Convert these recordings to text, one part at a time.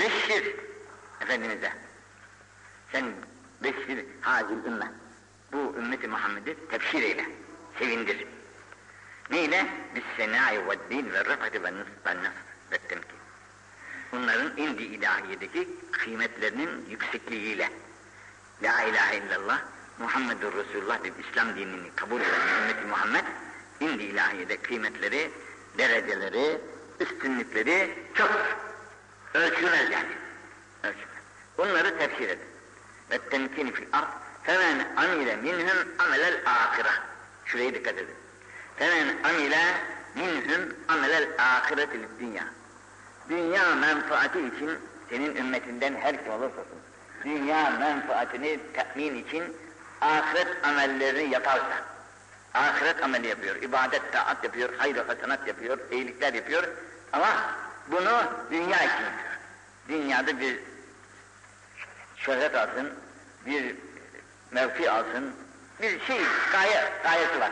Beşir Efendimiz'e, sen beşir hazil ümmet, bu ümmeti Muhammed'i tebşir eyle, sevindir. Neyle? Bissenâi ve din ve rafati ve nısr ve nasr ve temkin. Bunların indi ilahiyedeki kıymetlerinin yüksekliğiyle, la ilahe illallah, Muhammedur Resulullah ve İslam dinini kabul eden ümmeti Muhammed, indi ilahiyede kıymetleri, dereceleri, üstünlükleri çok ölçülmez yani. Ölçülmez. Bunları tefsir edin. وَالْتَمْكِنِ فِي الْاَرْضِ فَمَنْ عَمِلَ مِنْهُمْ عَمَلَ الْآخِرَةِ Şuraya dikkat edin. فَمَنْ عَمِلَ مِنْهُمْ عَمَلَ الْآخِرَةِ لِلْدُّنْيَا Dünya menfaati için senin ümmetinden her kim olursa olsun, dünya menfaatini temin için ahiret amellerini yaparsa, ahiret ameli yapıyor, ibadet, taat yapıyor, hayır, hasenat yapıyor, iyilikler yapıyor ama bunu dünya için yapıyor. Dünyada bir şöhret alsın, bir mevki alsın, bir şey, gayesi var.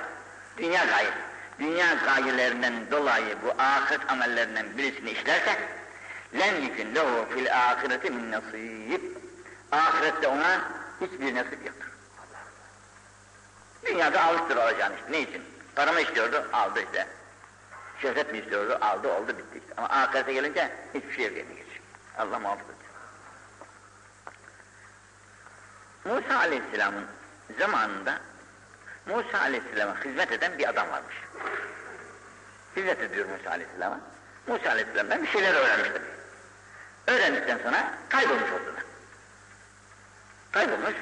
Dünya gayesi. Dünya gayelerinden dolayı bu ahiret amellerinden birisini işlerse لَنْ يُكُنْ لَهُ فِي الْآخِرَةِ مِنْ نَصِيبٍ Ahirette ona hiçbir nasip yoktur. Dünyada alıştır olacağını işte. Ne için? Para mı istiyordu? Aldı işte. Şöhret mi istiyordu? Aldı, oldu, bitti işte. Ama ahirete gelince hiçbir şey yok. Allah muhafaza ediyor. Musa Aleyhisselam'ın zamanında Musa Aleyhisselam'a hizmet eden bir adam varmış. Hizmet ediyor Musa Aleyhisselam'a. Musa Aleyhisselam'dan bir şeyler öğrenmişti. Öğrendikten sonra kaybolmuş olduğuna. Kaybolmuş.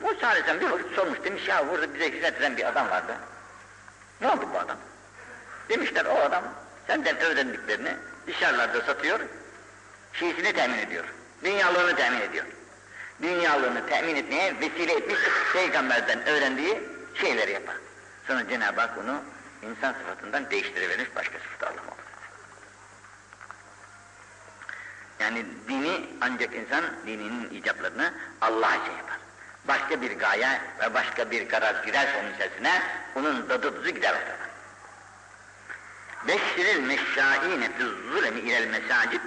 Musa Aleyhisselam bir vakit sormuş, demiş ya burada bize hizmet eden bir adam vardı. Ne oldu bu adam? Demişler o adam sen defter ödendiklerini dışarılarda satıyor, şeysini temin ediyor, dünyalığını temin ediyor. Dünyalığını temin etmeye vesile etmiş Peygamber'den öğrendiği şeyleri yapar. Sonra Cenab-ı Hak onu insan sıfatından değiştirivermiş başka sıfata Allah olur. Yani dini ancak insan dininin icablarını Allah için yapar. Başka bir gaye ve başka bir karar girerse onun içerisine, onun dadı duzu gider ortadan. Beşiril meşşâine fizzulemi ilel mesacid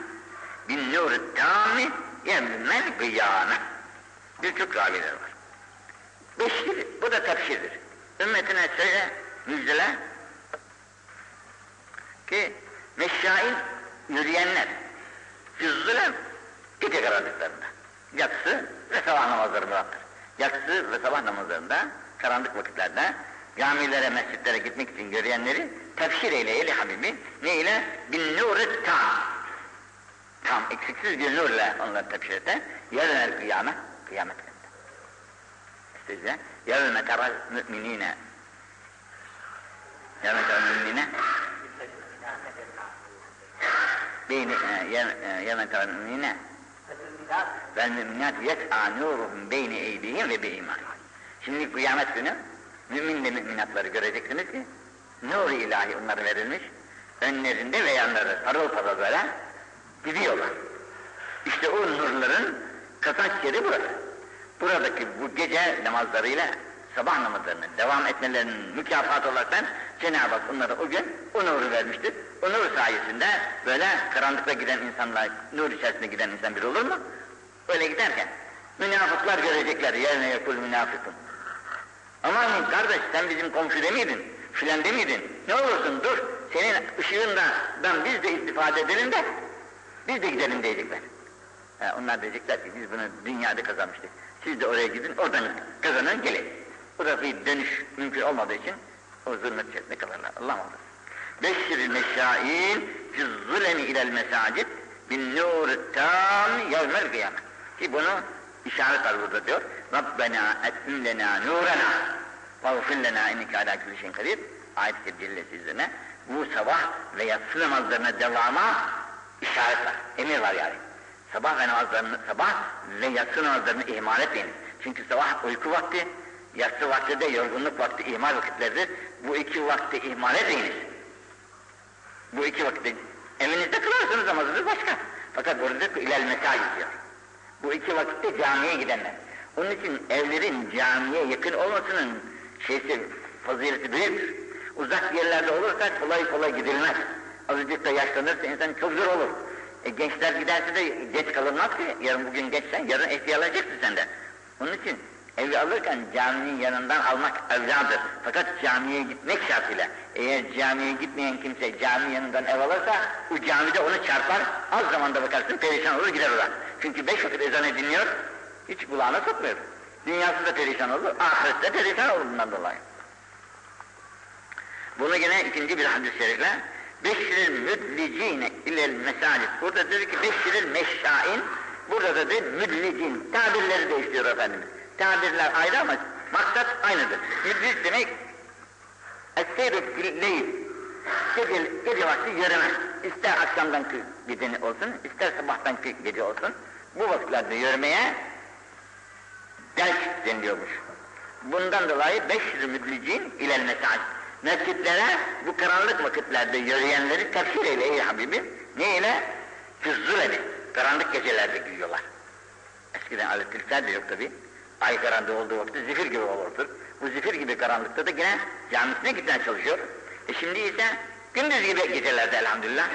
bin nûr-i tâmi yevmel gıyâme. Birçok raviler var. Beşir, bu da tefsirdir. Ümmetine söyle, müjdele ki meşşâin yürüyenler fizzulem gece karanlıklarında. Yatsı ve sabah namazları vardır. Yatsı ve sabah namazlarında, karanlık vakitlerde camilere, mescitlere gitmek için göreyenleri tefsir eyle eli Habibi. Neyle? Bin nûr-i tam. Tam, eksiksiz bir nurla onları tefsir ete. Yarın kıyamet, kıyamet gününde. İşte yarın teral müminine. Yarın teral müminine. Yarın teral müminine. Vel müminat yes'a nuruhum beyni eydihim ve beyimâ. Şimdi kıyamet günü mümin ve müminatları göreceksiniz ki nur-i ilahi onlara verilmiş, önlerinde ve yanları parıl parıl böyle gidiyorlar. İşte o nurların kazanç yeri burası. Buradaki bu gece namazlarıyla sabah namazlarına devam etmelerinin mükafatı olarak ben Cenab-ı Hak onlara o gün o nuru vermiştir. O nur sayesinde böyle karanlıkta giden insanlar, nur içerisinde giden insan biri olur mu? Öyle giderken münafıklar görecekler yerine yakul münafıkın. Aman kardeş sen bizim komşu demiydin, filan demiydin, ne olursun dur senin ışığından biz de istifade edelim de biz de gidelim diyecekler. Onlar diyecekler ki biz bunu dünyada kazanmıştık, siz de oraya gidin oradan kazanın gelin. Bu da bir dönüş mümkün olmadığı için o zulmet içerisinde kalırlar. Allah Allah. Beşşiril meşşâil fizzulemi ilel mesacid bin nûr-i tâmi yevmel kıyamet. Ki bunu işaret var burada diyor. Rabbena ettim lenâ nûrenâ vâgfir lenâ inneke alâ külli şeyin kadîr. Ayet-i Kerimesi üzerine bu sabah ve yatsı namazlarına devama işaret var, emir var yani. Sabah ve yatsı namazlarını ihmal etmeyin. Çünkü sabah uyku vakti, yatsı vakti de yorgunluk vakti, ihmal vakitleridir. Bu iki vakti ihmal edeyiniz. Bu iki vakti evinizde kılarsınız namazınız başka. Fakat burada ilerlemesi ayırıyor. Bu iki vakitte camiye gidenler. Onun için evlerin camiye yakın olmasının fazileti büyüktür. Uzak yerlerde olursa kolay kolay gidilmez. Azıcık da yaşlanırsa insan çok zor olur. Gençler giderse de geç kalınmaz ki, yarın bugün geçsen yarın ihtiyarlayacaksın sen de. Onun için evi alırken caminin yanından almak evladır. Fakat camiye gitmek şartıyla. Eğer camiye gitmeyen kimse cami yanından ev alırsa, o camide onu çarpar, az zamanda bakarsın perişan olur gider oradan. Çünkü 5 vakit ezanı dinliyor, hiç kulağına sokmuyor. Dünyası da perişan olur, ahirette de perişan olur bundan dolayı. Bunu yine ikinci bir hadis-i şerifle, Beşiril müdlicine ilel mesalis. Burada diyor ki beşiril meşşain, burada da diyor müdlicin. Tabirleri değiştiriyor Efendimiz. Tabirler ayrı ama maksat aynıdır. Müdlic demek, es-seyret değil, gece vakti yürüme. İster akşamdan gece olsun, ister sabahtan gece olsun. Bu vakitlerde yürümeye delk deniliyormuş. Bundan dolayı beşiril müdlicin ilel mesalis. Mescitlere bu karanlık vakitlerde yürüyenleri tefsir eyle ey Habibim. Ne ile? Füzzul eyle. Karanlık gecelerde gidiyorlar. Eskiden aletlikler de yok tabi. Ay karanlığı olduğu vakti zifir gibi olurdu. Bu zifir gibi karanlıkta da yine camisine gitmeye çalışıyor. Şimdi ise gündüz gibi gecelerde elhamdülillah.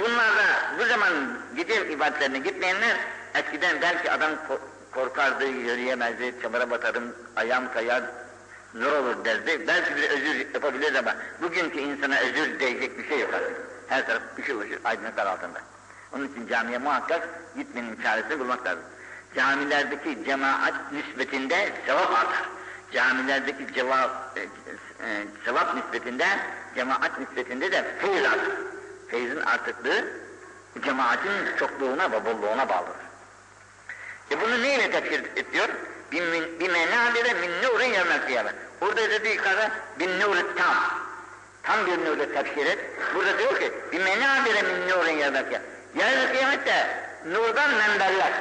Bunlar da bu zaman gece ibadetlerine gitmeyenler eskiden belki adam korkardı, yürüyemezdi, çamura batarım, ayağım kayar, zor olur derdi, belki bir özür yapabilir ama bugünkü insana özür diyecek bir şey yok artık. Her taraf ışıl ışıl aydınlıklar altında. Onun için camiye muhakkak gitmenin çaresini bulmak lazım. Camilerdeki cemaat nispetinde sevap artar. Camilerdeki sevap nispetinde, cemaat nispetinde de feyz artar. Feyzin artıklığı cemaatin çokluğuna ve bolluğuna bağlıdır. Bunu neyle tefsir ediyor? Bimenâbire min nûrin yevmel kıyâmet. Orada da diyor ki, bin nûr tam. Tam bir nûrle tefsir et. Burada diyor ki, bimenâbire min nûrin yevmel kıyâmet. Yevmel kıyamette nurdan menberler.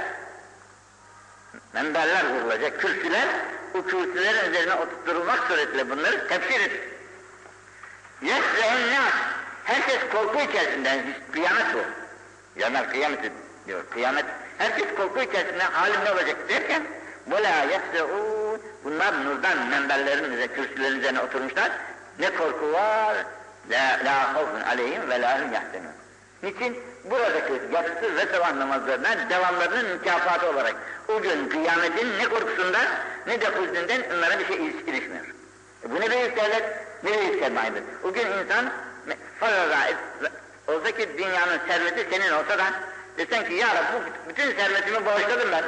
Menberler vurulacak, kürsüler. O kürsülerin üzerine oturtulmak suretiyle bunları tefsir et. Yesre'ennâs. Herkes korku içerisinde, yani kıyamet bu. Yevmel kıyamet diyor, kıyamet. Herkes korku içerisinde halim ne olacak derken, وَلَا يَسْرَعُونَ Bunlar nurdan menberlerin, kürsülerin üzerine oturmuşlar. Ne korku var? لَا خَوْفٌ عَلَيْهِمْ وَلَا هُمْ يَحْزَنُونَ Niçin? Buradaki yatsız ve sabah namazlarına devamlarının mükafatı olarak o gün kıyametin ne korkusundan ne de hüznünden onlara bir şey ilişmiyor. Bu ne büyük devlet, ne büyük sermayedir. O gün insan farada olsa ki dünyanın serveti senin olsa da desen ki ya Rabbi bütün servetimi bağışladım ben.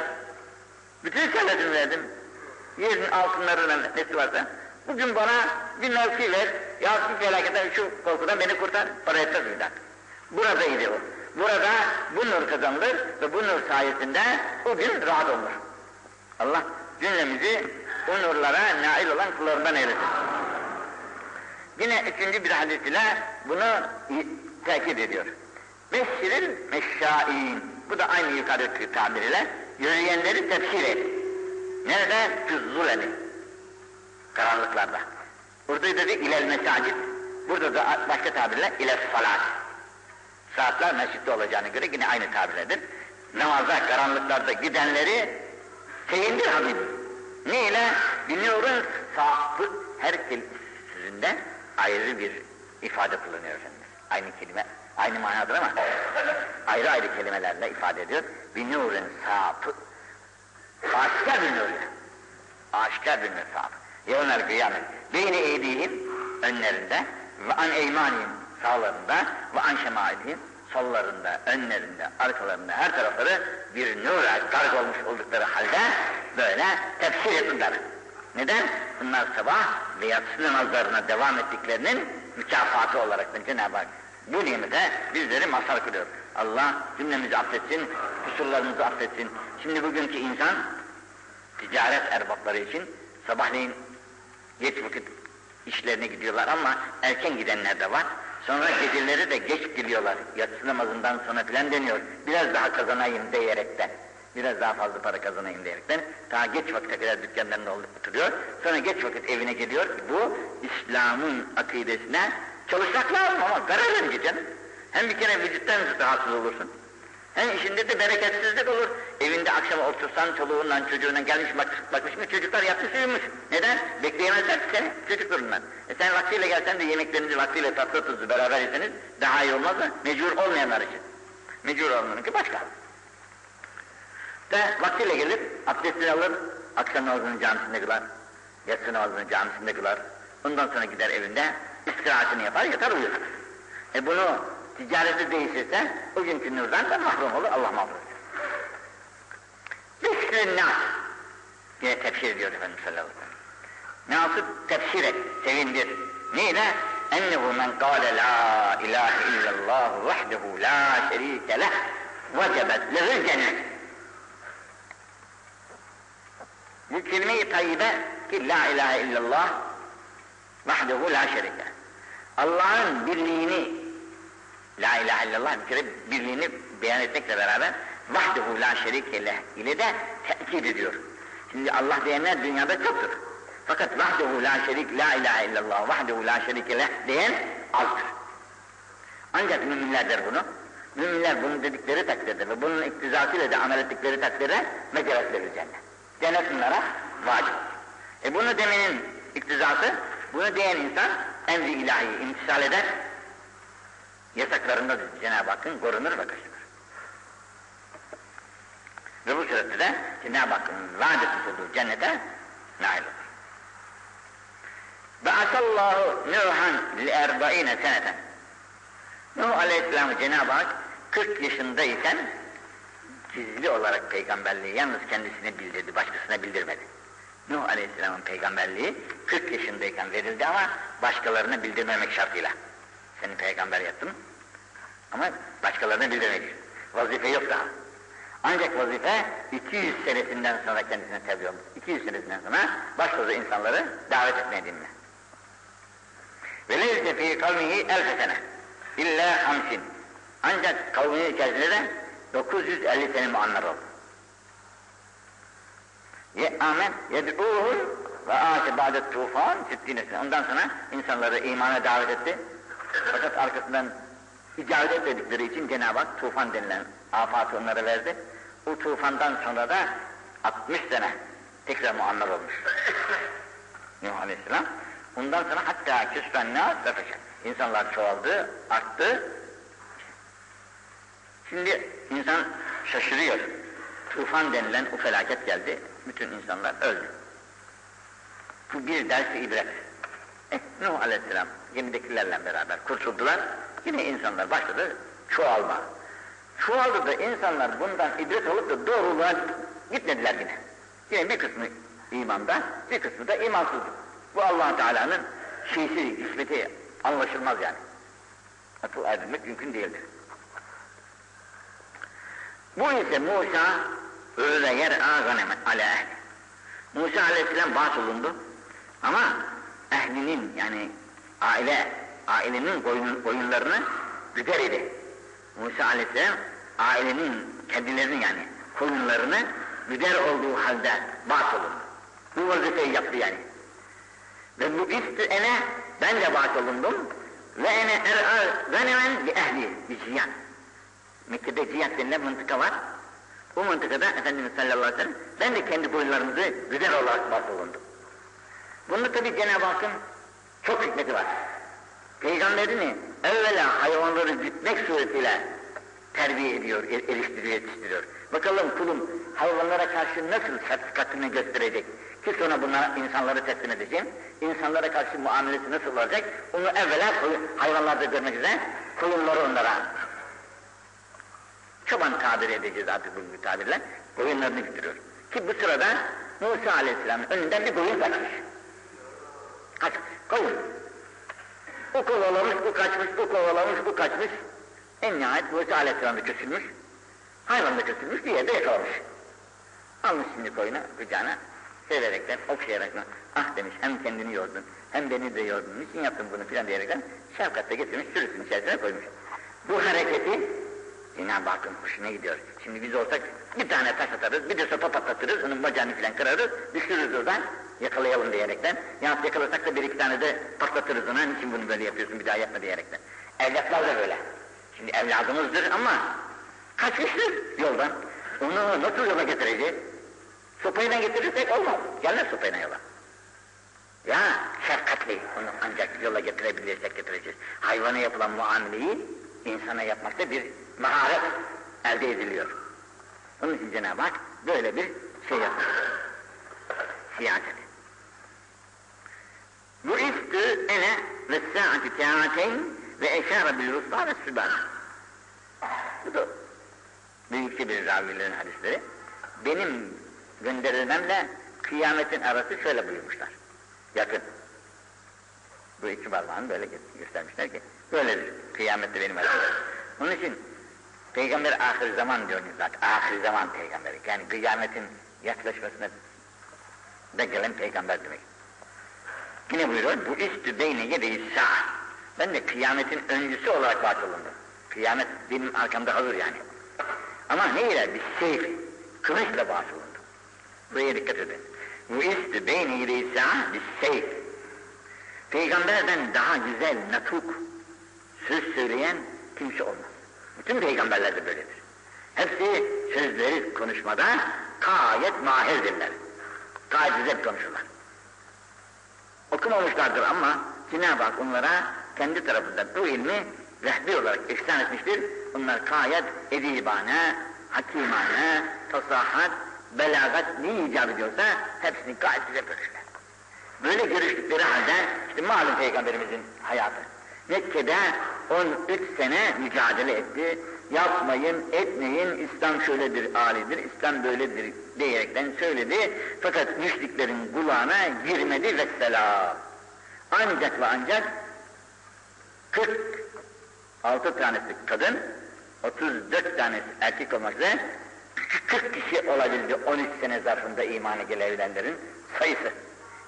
Bütün servetimi verdim, yerin altınlarından nesi varsa, bugün bana bir mevki ver, ya şu felaketten, şu korkudan beni kurtar, para etmez bir dakika. Burada gidiyor. Burada bu nur kazanılır ve bu nur sayesinde o gün rahat olur. Allah cümlemizi o nurlara nail olan kullarından eylesin. Yine üçüncü bir hadis ile bunu tekit ediyor. Beşiril meşşain, bu da aynı yukarıdaki tabir ile, yürüyenleri tefsir et. Nerede? Füzzul edin. Karanlıklarda. Burada da ilel mesacit. Burada da başka tabirle ilel salat. Saatler mescitte olacağına göre yine aynı tabirledir. Namaza karanlıklarda gidenleri seyindir Habibim. Neyle? Biliyoruz sahtık her kelimesinde ayrı bir ifade kullanıyor Efendimiz. Aynı kelime. Aynı manadır ama ayrı ayrı kelimelerle ifade ediyor. Bir nurun sahibi, aşikar bir nurun, aşikar bir nurun sahibi. Yevmel kıyamet, beyni eydihim önlerinde ve an eymanihim sağlarında ve an şemailihim sollarında, önlerinde, arkalarında her tarafları bir nura garg olmuş oldukları halde böyle tefsir yapınlar. Neden? Bunlar sabah ve yatsı namazlarına devam ettiklerinin mükafatı olarak da Cenab-ı Hak bu nimete bizleri mazhar kılıyor. Allah cümlemizi affetsin, kusurlarımızı affetsin. Şimdi bugünkü insan ticaret erbapları için sabahleyin geç vakit işlerine gidiyorlar ama erken gidenler de var. Sonra geceleri de geç gidiyorlar. Yatsı namazından sonra filan deniyor. Biraz daha kazanayım diyerekten. Biraz daha fazla para kazanayım diyerekten. Daha geç vakte kadar dükkanlarında oturuyor. Sonra geç vakit evine geliyor. Bu İslam'ın akidesine çalışmak lazım ama zarar edince canım. Hem bir kere vücuttan rahatsız olursun. Hem işinde de bereketsizlik olur. Evinde akşama otursan çoluğunla çocuğuna gelmiş bakmışsın çocuklar yattı suyumuş. Neden? Bekleyemezler ki seni çocuklarından. Sen vaktiyle gelsen de yemeklerinizi vaktiyle tatlı tuzlu beraber yeseniz daha iyi olmaz mı? Mecbur olmayanlar için. Mecuroğlu'nunki başka. De vaktiyle gelip abdestini alır, akşam namazını camisinde kılar, yatsı namazını camisinde kılar, ondan sonra gider evinde istirahatını yapar, yatar uyur. Bunu ticareti değişirse o günkü nurdan da mahrum olur, Allah mahrum olur. Bişrün nas, yine tefsir ediyor Efendimiz sallallahu aleyhi ve sellem. Nas'ı tefsir et, sevindir. Neyle? اَنَّهُ مَنْ قَالَ لَا اِلَٰهِ اِلَّا اللّٰهُ وَحْدَهُ لَا شَر۪يكَ لَهُ وَجَبَتْ لَهُ الْجَنَّةِ. Bu kelime-i tayyibe ki la ilahe illallah vahdehu la şerike. Allah'ın birliğini, la ilahe illallah bir kere birliğini beyan etmekle beraber vahdehu la şerike leh ile de tekit ediyor. Şimdi Allah diyenler dünyada çoktur. Fakat vahdehu la şerike la ilahe illallah vahdehu la şerike leh diyen azdır. Ancak müminler der bunu. Müminler bunu dedikleri takdirde ve bunun iktizasıyla de amel ettikleri takdirde mecerat verir cennet. Cennet bunlara vacip. Bunu demenin iktizası, bunu diyen insan emri ilahi imtisal eder, yasaklarında Cenab-ı Hakk'ın korunur ve kaçınır. Ve bu sırada da Cenab-ı Hakk'ın vaad etmiş olduğu cennete nail olur. Ba'asallahu Nuhan li'erbaine seneten. Nuh Aleyhisselam'ı Cenab-ı Hak 40 yaşındayken gizli olarak peygamberliği yalnız kendisine bildirdi, başkasına bildirmedi. Nuh Aleyhisselam'ın peygamberliği 40 yaşındayken verildi ama başkalarına bildirmemek şartıyla. Seni peygamber yaptım ama başkalarına bildirmeyecek. Vazife yok daha. Ancak vazife 200 senesinden sonra kendisine tevzi olmuş. 200 senesinden sonra başkaları insanları davet etmeye dinle. وَلَيْسَ فِي قَوْمِهِ اَلْفَ سَنَةً اِلَّا خَمْسٍ. Ancak kavminin içerisinde de 950 sene muanlar oldu. Amen yed'ûhûn ve âte ba'de tufân sittinesine. Ondan sonra insanları imana davet etti. Fakat arkasından icabet etmedikleri için Cenab-ı Hak tufan denilen afatı onlara verdi. O tufandan sonra da 60 sene tekrar muanlar olmuş. Nuh Aleyhisselam. Ondan sonra hatta küsrennâ sefeşen. İnsanlar çoğaldı, arttı. Şimdi insan şaşırıyor. Tufan denilen o felaket geldi. Bütün insanlar öldü. Bu bir ders-i ibret. Nuh Aleyhisselam gemidekilerle beraber kurtuldular. Yine insanlar başladı çoğalma. Çoğaldı da insanlar bundan ibret olup da doğruluğa gitmediler yine. Yine bir kısmı imanda, bir kısmı da imansızdı. Bu Allah Teala'nın şeysi, hikmeti anlaşılmaz yani. Akıl erdirmek mümkün değildir. Bu ise Musa öyle yer ağaneme aleyh. Musa Aleyhisselam vaat olundu ama ehlinin yani ailenin koyunlarını güder idi. Musa Aleyhisselam ailenin kedilerinin yani koyunlarını güder olduğu halde vaat olundu. Bu vazifeyi yaptı yani. Ve bu istene ben de vaat olundum ve ene er'a ganemen bi ehli bi ciyan. Mekke'de Ciyat denilen mıntıka var. Bu mıntıkada Efendimiz sallallahu aleyhi ve sellem ben de kendi boyunlarımızı güzel olarak bahsolundum. Bunda tabi Cenab-ı Hakk'ın çok hikmeti var. Peygamberini evvela hayvanları gütmek suretiyle terbiye ediyor, eriştiriyor, yetiştiriyor. Bakalım kulum hayvanlara karşı nasıl şefkatini gösterecek ki sonra bunlara insanları teslim edeceğim. İnsanlara karşı muamelesi nasıl olacak? Onu evvela hayvanlarda görmek üzere kulumları onlara. Çoban tabir edeceğiz artık bu tabirle, koyunlarını götürüyor. Ki bu sırada Musa Aleyhisselam'ın önünden bir koyun kaçmış. Kaçmış, koyun. Bu kovalamış, bu kaçmış, bu kovalamış, bu kaçmış. En nihayet Musa Aleyhisselam da küsülmüş, hayvan da küsülmüş, bir yerde yakalamış. Almış şimdi koyunu, kucağına, severekten, okşayaraktan, ah demiş, hem kendini yordun, hem beni de yordun, niçin yaptın bunu filan diyerekten, şefkatle getirmiş, sürüsünün içerisine koymuş. Bu hareketi, Cenab-ı Hakk'ın hoşuna gidiyor. Şimdi biz olsak bir tane taş atarız, bir de sopa patlatırız, onun bacağını filan kırarız, düşürürüz oradan, yakalayalım diyerekten. Yahut yakalasak da bir iki tane de patlatırız ona, niçin bunu böyle yapıyorsun, bir daha yapma diyerekten. Evlatlar da böyle. Şimdi evladımızdır ama kaçmıştır yoldan. Onu nasıl yola getireceğiz? Sopayla getirirsek olmaz, gelmez sopayla yola. Ya şefkatli, onu ancak yola getirebilirsek getireceğiz. Hayvana yapılan muameleyi, insana yapmakta bir maharet elde ediliyor. Onun için Cenab-ı Hak böyle bir şey yapmış. Siyaset. Bu istü ene ve saati kâateyn ve eşâra bil rusbâ ve sübâ. Bu da büyükçe bir ravilerin hadisleri. Benim gönderilmemle kıyametin arası şöyle buyurmuşlar. Yakın. Bu iki parmağını böyle göstermişler ki böyledir kıyamette benim arası. Onun için Peygamber ahir zaman diyor zaten. Ahir zaman peygamberi. Yani kıyametin yaklaşmasına da gelen peygamber demek. Yine buyuruyor, bu üstü beyni yedeyi sağ. Ben de kıyametin öncüsü olarak bahsedildim. Kıyamet benim arkamda hazır yani. Ama ne ile? Bir seyf, kılıçla bahsedildim. Buraya dikkat edin. Bu üstü beyni yedeyi sağ, bir seyf. Peygamberden daha güzel, natuk, söz söyleyen kimse olmaz. Bütün peygamberler de böyledir. Hepsi sözleri konuşmada gayet mahirdirler. Gayet güzel konuşurlar. Okumamışlardır ama Cenab-ı Hak onlara kendi tarafından bu ilmi rehber olarak ihsan etmiştir. Onlar gayet edibane, hakimane, tasahat, belagat ne icap ediyorsa hepsini gayet güzel konuşurlar. Böyle görüştükleri halde işte malum Peygamberimizin hayatı. Mekke'de 13 sene mücadele etti. Yapmayın, etmeyin, İslam şöyledir, âlidir, İslam böyledir diyerekten söyledi. Fakat müşriklerin kulağına girmedi vesselam. Ancak ve ancak 46 tanesi kadın, 34 tanesi erkek olmak üzere 40 kişi olabildi 13 sene zarfında imana gelebilenlerin sayısı.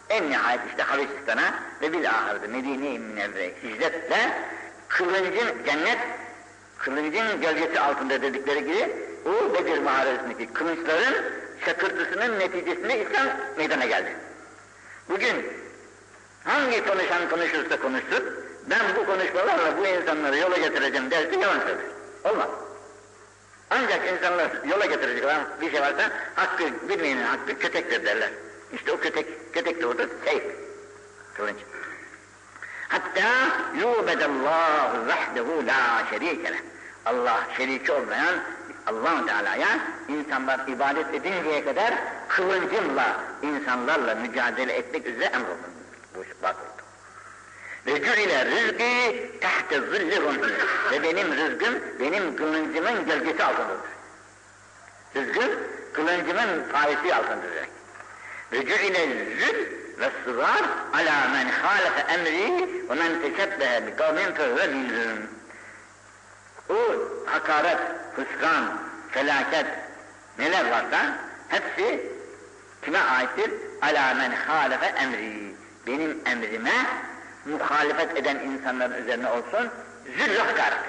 En nihayet işte Habeşistan'a ve bilahirde Medine-i Münevvere'ye hicretle kılıncın cennet, kılıncın gölgesi altında dedikleri gibi o Bedir Mağarası'ndaki kılıçların şakırtısının neticesinde İslam meydana geldi. Bugün hangi konuşan konuşursa konuşsun, ben bu konuşmalarla bu insanları yola getireceğim derse yalan söyler. Olmaz. Ancak insanlar yola getirecek olan bir şey varsa hakkı bilmeyenin hakkı kötektir derler. İşte o kötek de orada seyf, kılınç. Hatta yubedallahu vahdehu la şerike leh. Allah şeriki olmayan Allah-u Teala'ya insanlar ibadet edinceye kadar kılıncımla insanlarla mücadele etmek üzere emrolundu. Bu batıldı. Ve cürile rızgı tahte zilli rumhi. Ve benim rızgım benim kılıncımın gölgesi altındadır. Rızgım kılıncımın faresi altındadır. Ve cürile zil ve sırar ala men hâlefe emri ve men teşebbehe bi kavmin fehve bilhüm. O hakaret, hüsran, felaket neler varsa hepsi kime aittir? Ala men hâlefe emri. Benim emrime muhalefet eden insanların üzerine olsun züllü hakaret.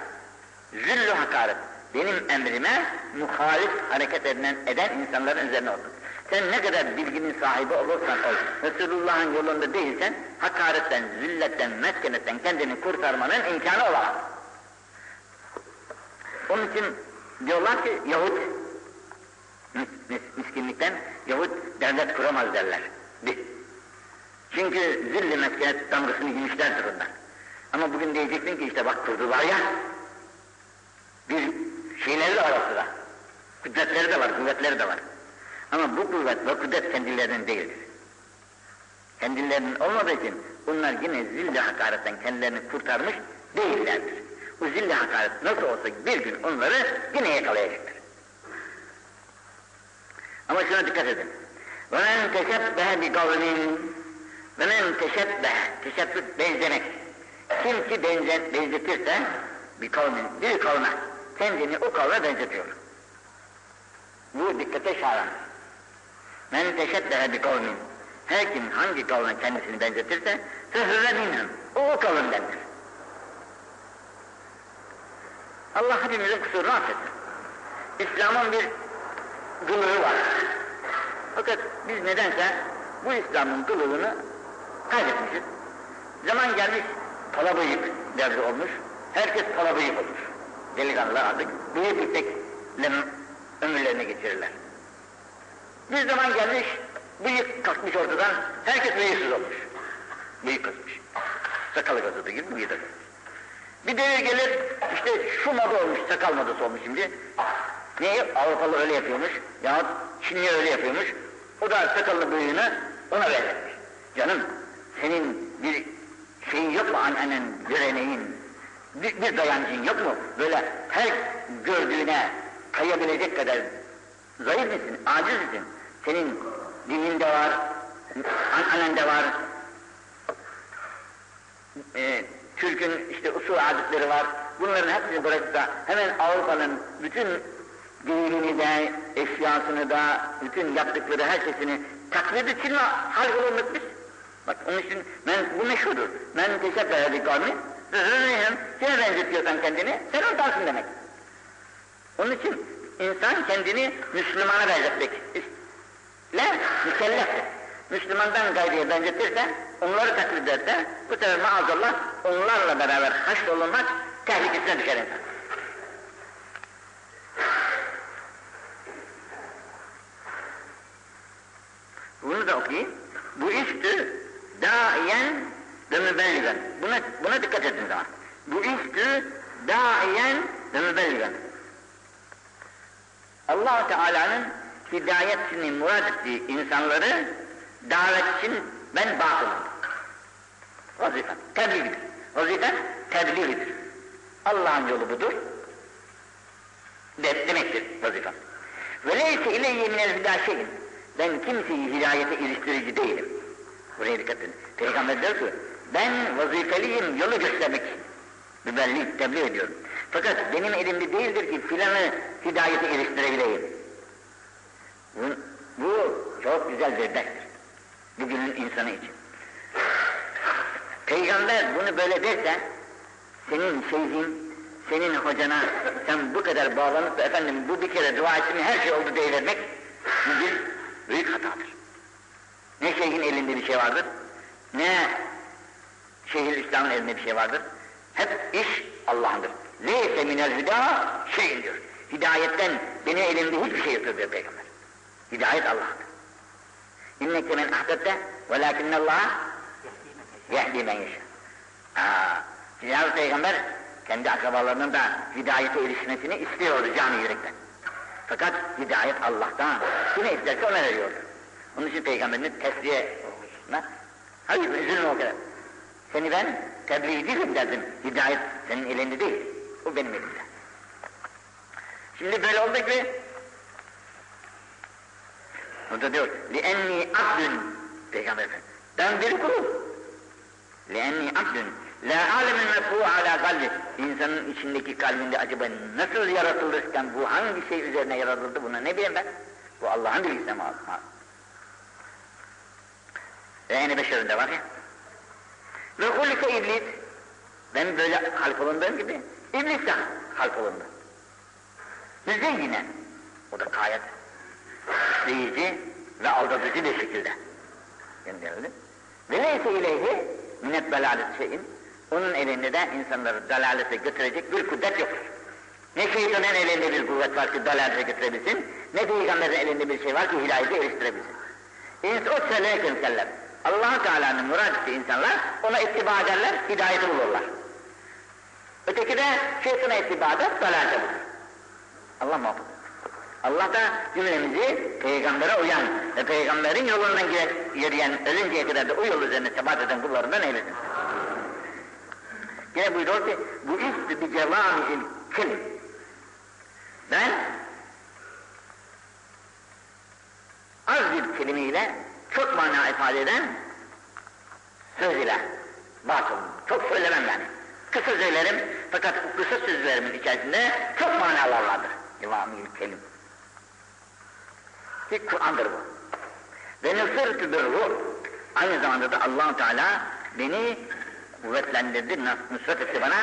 Züllü hakaret. Benim emrime muhalif hareket eden insanların üzerine olsun. Sen ne kadar bilginin sahibi olursan ol, Resulullah'ın yolunda değilsen, hakaretten, zilletten, meskenetten kendini kurtarmanın imkanı olamaz. Onun için diyorlar ki, Yahut, miskinlikten Yahut devlet kuramaz derler. Çünkü zilli meskenet damgasını yemişlerdir ondan. Ama bugün diyeceksin ki işte bak kurdular ya, bir şeyleri de var aslında, kudretleri de var, kuvvetleri de var. Ama bu kuvvet ve kudret kendilerinin değildir. Kendilerinin olmadığı için bunlar yine zilli hakaretten kendilerini kurtarmış değillerdir. O zilli hakaret nasıl olsa bir gün onları yine yakalayacaktır. Ama şuna dikkat edin. وَمَنْ تَشَبَّهَ بِقَوْلٍ وَمَنْ تَشَبَّهَ Teşebbüh benzemek. Kim ki benzetirse بِقَوْلٍ bir kavme kendini o kavme benzetiyor. Bu dikkate şayandır. Men teşebbehe bi kavmin. Her kim hangi kavme kendisini benzetirse fehüve minhum. O kavimdendir. Allah hepimizin kusurunu affetsin. İslam'ın bir kılığı var. Fakat biz nedense bu İslam'ın kılığını kaybetmişiz. Zaman gelmiş palabıyık devri olmuş. Herkes palabıyık olmuş. Delikanlılar artık bıyıklıkla ömürlerini geçirirler. Bir zaman gelmiş, bıyık kalkmış ortadan, herkes bıyıksız olmuş. Bıyık kazmış. Sakalı kazıdığı gibi bıyık kazmış. Bir devir gelir, işte şu moda olmuş, sakal modası olmuş şimdi. Niye? Avrupalı öyle yapıyormuş, yahut Çinli öyle yapıyormuş. O da sakallı büyüğünü ona benzetmiş. Canım, senin bir şeyin yok mu annenin, göreneğin, bir dayancın yok mu? Böyle her gördüğüne kayabilecek kadar zayıf mısın, aciz misin? Senin dinin de var, annen de var, Türk'ün işte usul adetleri var, bunların hepsini bırakıp da hemen Avrupa'nın bütün dinini de, eşyasını da, bütün yaptıkları her şeyini taklidi Çin'le halkolunduk biz. Bak onun için bu meşhurdur. Men teşebbühe kavmin, sen benzetiyorsan kendini, sen ortansın demek. Onun için insan kendini Müslümana benzetmekle mükelleftir. Müslümandan gayriye benzetirse, onları taklit ederse, bu sefer maazallah onlarla beraber haşrolunmak tehlikesine düşer insan. Bunu da okuyayım. Bu iştü dâiyen ve mübelligen. Buna dikkat edin daha. Bu iştü dâiyen ve mübelligen. Allah-u Teala'nın hidayetini murad ettiği insanları davet için ben batılım. Vazifem tebliğdir. Vazifem tebliğdir. Allah'ın yolu budur. Demektir vazifem. Veleyse ileyye minel hidâşeyin. Ben kimseyi hidayete iliştirici değilim. Buraya dikkat edin. Peygamber diyor ki, ben vazifeliyim yolu göstermek için. Ben tebliğ ediyorum. Fakat benim elimde değildir ki filanı hidayete iliştirebileyim. Bu çok güzel bir derstir. Bugünün insanı için. Peygamber bunu böyle derse, senin şeyhin, senin hocana, sen bu kadar bağlanıp da efendim bu bir kere dua etsin her şey oldu diye vermek, bu bir büyük hatadır. Ne şeyhin elinde bir şey vardır, ne Şeyhülislam'ın elinde bir şey vardır. Hep iş Allah'ındır. Leyse minel hüda şeyin diyor. Hidayetten beni elimde hiçbir şey yoktur diyor Peygamber. Hidayet Allah'tır. İnneke men ahdette ve lakinnallâh yehdi men yeşâ. Cenab-ı Peygamber kendi akrabalarının da hidayete erişmesini istiyordu canı yürekten. Fakat hidayet Allah'tan. Kime isterse ona veriyordu. Onun için Peygamber'in tesliye olmuşuna. Hayır üzülme o kadar. Seni ben tebliğ değilim derdim. Hidayet senin elinde değil. O benim elimde. Şimdi böyle oldu ki o da diyor لِاَنِّي عَبْدٌ Peygamber Efendimiz ben bir kulum لِاَنِّي عَبْدٌ لَا عَالَمٍ مَفْهُوَ عَلَى قَلْبِ İnsanın içindeki kalbinde acaba nasıl yaratılırken bu hangi şey üzerine yaratıldı buna ne bileyim ben? Bu Allah'ın bilgisine mağazı. Ve en beşerinde var ya ve hulike iblis ben böyle halkolundum gibi iblis de halkolundu. Müzeyyinen o da gayet işleyici ve aldatıcı bir şekilde gönderildi. Veleyse ileyhi minnet belalet şeyin onun elinde de insanları dalalete götürecek bir kudret yoktur. Ne şeytanın elinde bir kuvvet var ki dalalete götürebilsin, ne peygamberin elinde bir şey var ki hidayete eriştirebilsin. O seleken sellem Allah-u Teala'nın murad ettiği insanlar ona ittiba ederler, hidayeti bulurlar. Öteki de şeytana ittiba eder, dalalete bulur. Allah muhafaza. Allah da cümlemizi peygambere uyan ve peygamberin yolundan yürüyen, ölünceye kadar da o yol üzerine sebat eden kullarından eylesin. Yine buyuruyor ki, bu üstü bir cevâmil kelim. Ben az bir kelimeyle çok mana ifade eden söz ile batılım. Çok söylemem yani. Kısa söylerim fakat bu kısa sözlerimin içerisinde çok manalar vardır. Cevâmil kelim. Ki Kur'an'dır bu. Ve nusırtü bir ruh. Aynı zamanda da Allah-u Teala beni kuvvetlendirdi, nusret etti bana.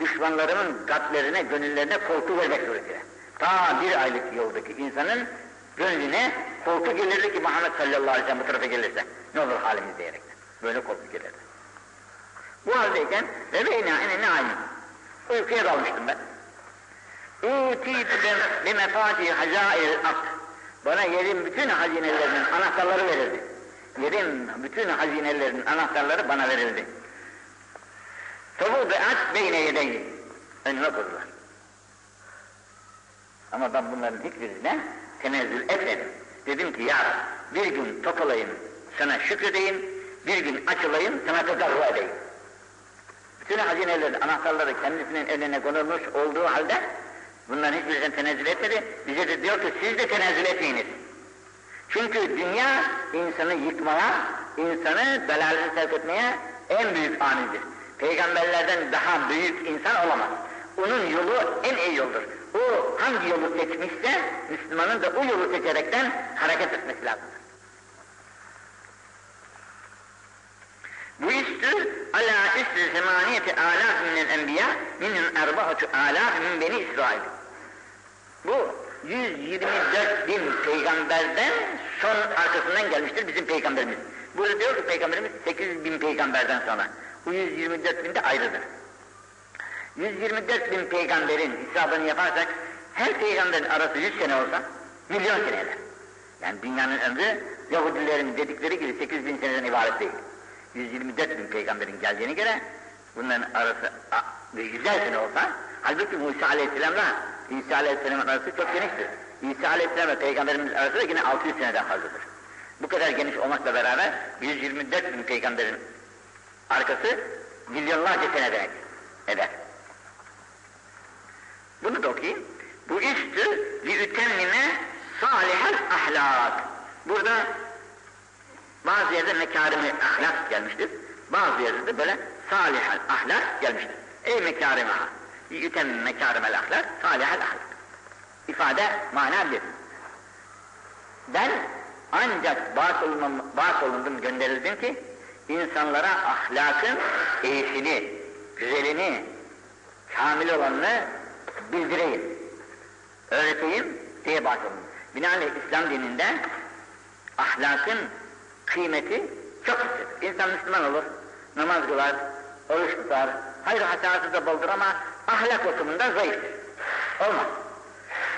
Düşmanlarımın kalplerine, gönüllerine korku verecek suretiyle. Ta bir aylık yoldaki insanın gönlüne korku gelirdi ki Muhammed sallallahu aleyhi ve sellem bu tarafa gelirse. Ne olur halimiz diyerekten. Böyle korku gelirdi. Bu haldeyken ve beynâine ne aynı? Uykuya dalmıştım ben. Utîtü bimefâti hazâir ard. Bana yerin bütün hazinelerinin anahtarları verildi. Yerin bütün hazinelerinin anahtarları bana verildi. Fehu be'at beyne yedeyim. Önüme koydular. Ama ben bunların hiçbirine tenezzül etmedim. Dedim ki ya bir gün topulayım, sana şükredeyim, bir gün açılayım, sana tezahür edeyim. Bütün hazinelerin anahtarları kendisinin eline konulmuş olduğu halde bunların hiçbirine tenezzül etmedi. Bize de diyor ki siz de tenezzül etmeyiniz. Çünkü dünya insanı yıkmaya, insanı belalete sevk etmeye en büyük anidir. Peygamberlerden daha büyük insan olamaz. Onun yolu en iyi yoldur. O hangi yolu seçmişse Müslümanın da o yolu seçerekten hareket etmesi lazımdır. Bu üstü ala üstü semaniyeti alaf minel enbiya minhum erbahatu alaf min beni İsrail. Bu 124 bin peygamberden son arkasından gelmiştir bizim peygamberimiz. Burada diyor ki peygamberimiz 800 bin peygamberden sonra. Bu 124 bin de ayrıdır. 124 bin peygamberin hesabını yaparsak her peygamberin arası 100 sene olsa milyon sene eder. Yani dünyanın ömrü Yahudilerin dedikleri gibi 800 bin seneden ibaret değil. 124 bin peygamberin geldiğine göre bunların arası 100 sene olsa halbuki Musa Aleyhisselam'la İsa Aleyhisselam'ın arası çok geniştir. İsa Aleyhisselam'la peygamberimiz arası da yine 600 seneden fazladır. Bu kadar geniş olmakla beraber 124 bin peygamberin arkası milyonlarca sene demek eder. Bunu da okuyayım. Bu üstü liütemmime salihel ahlak. Burada bazı yerde mekârim-i ahlak gelmiştir. Bazı yerde de böyle salihel ahlak gelmiştir. Ey mekârim-i liütemmime mekârim-el ahlak, salihel ahlak. İfade mana bir. Ben ancak bahsolundum, gönderildim ki insanlara ahlakın iyisini, güzelini, kamil olanını bildireyim, öğreteyim diye bahsedeyim. Binaenaleyh İslam dininde ahlakın kıymeti çok yüksektir. İnsan Müslüman olur, namaz kılar, oruç tutar, hayır hasenatı da boldur ama ahlak bakımından zayıftır. Olmaz.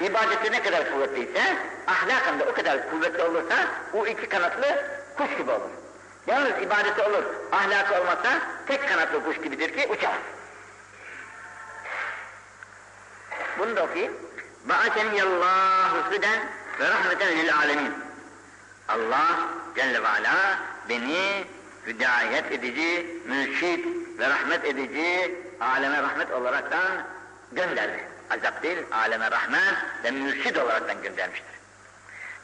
İbadeti ne kadar kuvvetliyse, ahlakın da o kadar kuvvetli olursa o iki kanatlı kuş gibi olur. Yalnız ibadeti olur, ahlakı olmazsa tek kanatlı kuş gibidir ki uçar. Bunu da okuyayım. بَعَتَنْيَ اللّٰهُ سُدًا وَرَحْمَةً لِلْعَالَمِينَ Allah Celle ve Ala beni hidayet edici, mürşid ve rahmet edici, aleme rahmet olaraktan gönderdi. Azap değil, aleme rahmet ve mürşid olaraktan göndermiştir.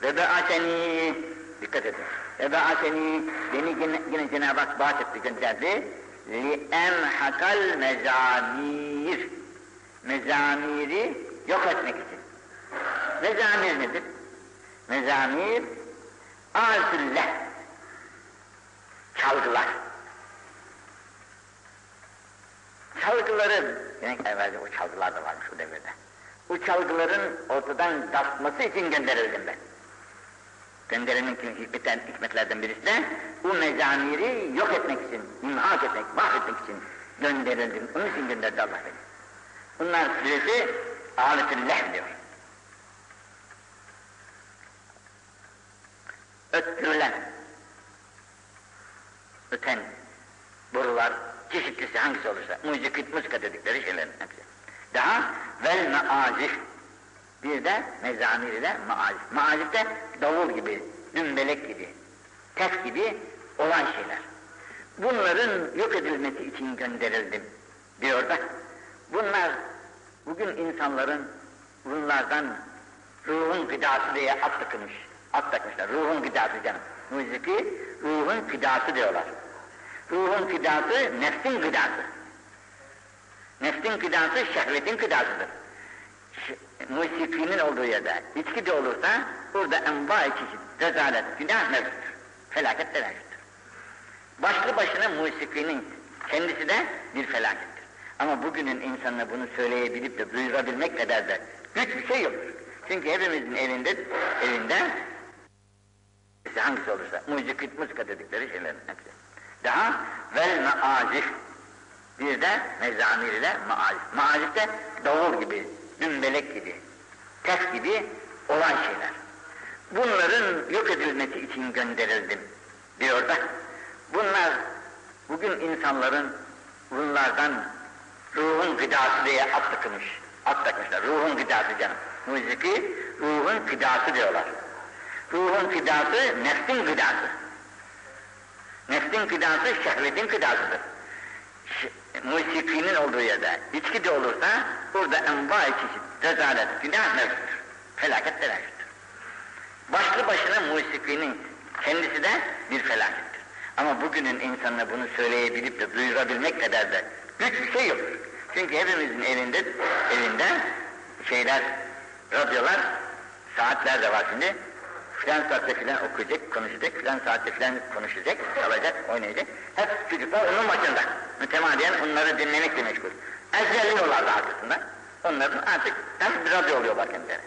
Ve be'ateni, dikkat edin. Ve be'ateni, beni yine Cenab-ı Hak bahsetti, gönderdi. لِاَمْحَكَ الْمَزَامِيرِ mezamiri yok etmek için. Mezamir nedir? Mezamir azüller, çalgılar. Çalgıların, yine evvelce o çalgılar da varmış o devirde. O çalgıların ortadan kalkması için gönderildim ben. Gönderimin hikmetlerden birisi de bu mezamiri yok etmek için, imhak etmek, mahvetmek için gönderildim. Onun için gönderdi Allah beni. Bunlar süresi âletülleh diyor. Öttürülen, öten borular, çeşitlisi hangisi olursa, müzika dedikleri şeylerin hepsi. Daha vel meazif, bir de mezamir ile meazif. Meazif de davul gibi, dümbelek gibi, tek gibi olan şeyler. Bunların yok edilmesi için gönderildim diyor da. Bunlar bugün insanların bunlardan ruhun gıdası diye at takmışlar. Ruhun gıdası canım. Müziki ruhun gıdası diyorlar. Ruhun gıdası nefsin gıdası. Nefsin gıdası şehvetin gıdasıdır. Müzikinin olduğu yerde içki de olursa burada envai çeşit, rezalet, günah mevcuttur. Felaket de mevcuttur. Başlı başına müzikinin kendisi de bir felaket. Ama bugünün insanına bunu söyleyebilip de duyurabilmek kadar da güç bir şey yoktur. Çünkü hepimizin elinde hangisi olursa, müzika dedikleri şeylerin hepsi. Daha vel meazif, bir de mezamir ile meazif. Meazif de davul gibi, dümbelek gibi, tek gibi olan şeyler. Bunların yok edilmesi için gönderildim diyor da. Bunlar bugün insanların bunlardan ruhun gıdası diye at takmış. At takmışlar, ruhun gıdası canım. Müziki ruhun gıdası diyorlar. Ruhun gıdası nefsin gıdası. Nefsin gıdası şehvetin gıdasıdır. Müzikinin olduğu yerde, içki de olursa burada envai çeşit, rezalet, günah mevcuttur. Felaket demektir. Başlı başına müzikinin kendisi de bir felakettir. Ama bugünün insanına bunu söyleyebilip de duyurabilmek kadar da büyük bir şey yok. Çünkü hepimizin elinde şeyler, radyolar, saatler de var şimdi. Filan saatte filan okuyacak, konuşacak, filan saatte filan konuşacak, çalacak, oynayacak. Hep çocuklar onun başında. Mütemadiyen onları dinlemekle meşgul. Ezberliyorlar da arkasından. Onların artık hem radyo oluyorlar kendileri.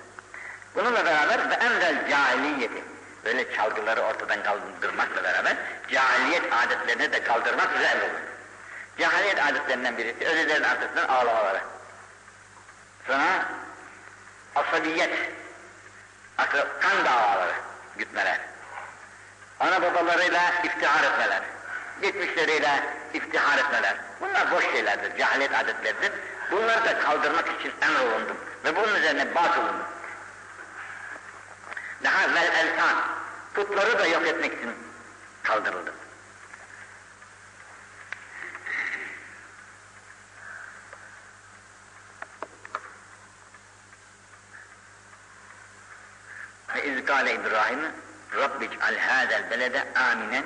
Bununla beraber ve emrel cahiliyeti, böyle çalgıları ortadan kaldırmakla beraber cahiliyet adetlerini de kaldırmak üzere emrolur. Cahiliyet adetlerinden birisi ölülerin arkasından ağlamaları. Sonra asabiyet, kan davaları gütmeler, ana babalarıyla iftihar etmeler, geçmişleriyle iftihar etmeler. Bunlar boş şeylerdir, cahiliyet adetleridir. Bunları da kaldırmak için emrolundum ve bunun üzerine batılındım. Daha vel eltan, putları da yok etmek için kaldırıldım. Ve izgâle İbrahim'e Rabbic al hâzel belede âminen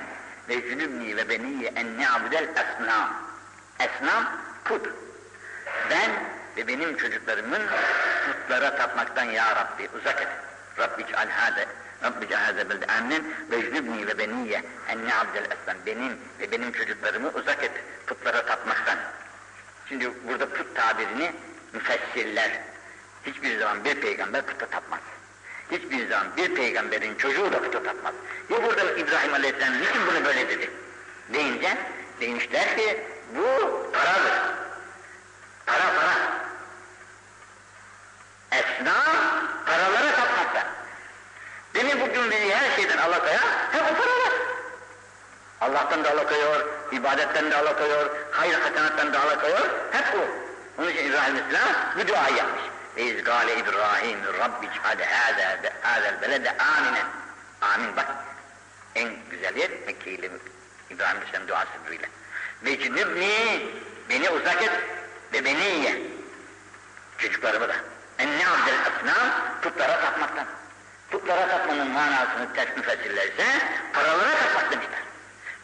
ve zülübni ve beniyye en ne'abudel esnâm. Esnâm, put. Ben ve benim çocuklarımın putlara tapmaktan ya Rabbi uzak et. Rabbic al hâzel, Rabbic al hâzel belede âminen ve zülübni ve beniyye en ne'abudel esnâm. Benim ve benim çocuklarımı uzak et putlara tapmaktan. Şimdi burada put tabirini müfessirler. Hiçbir zaman bir peygamber puta tapmaz. Hiçbir zaman bir peygamberin çocuğu da puta tapmaz. Ya burada İbrahim Aleyhisselam niçin bunu böyle dedi? Deyince, demişler ki bu paradır. Para. Esnaf paralara tapmakta. Demin bugün bizi her şeyden alakaya, hep o paralar. Allah'tan da alakıyor, ibadetten de alakıyor, hayır hasenattan da alakıyor, hep bu. Onun için İbrahim Aleyhisselam bu duayı yapmış. İz gâle İbrahim Rabbic hâde hâzel belede âminen. Amin bak. En güzel yer Mekke'yle İbrahim Aleyhisselam duası böyle. Ve cünübni, beni uzak et ve beni ye. Çocuklarımı da. Enne abdel asnam, putlara tapmaktan. Putlara tapmanın manasını ters müfessirler ise paralara tapmak demişler.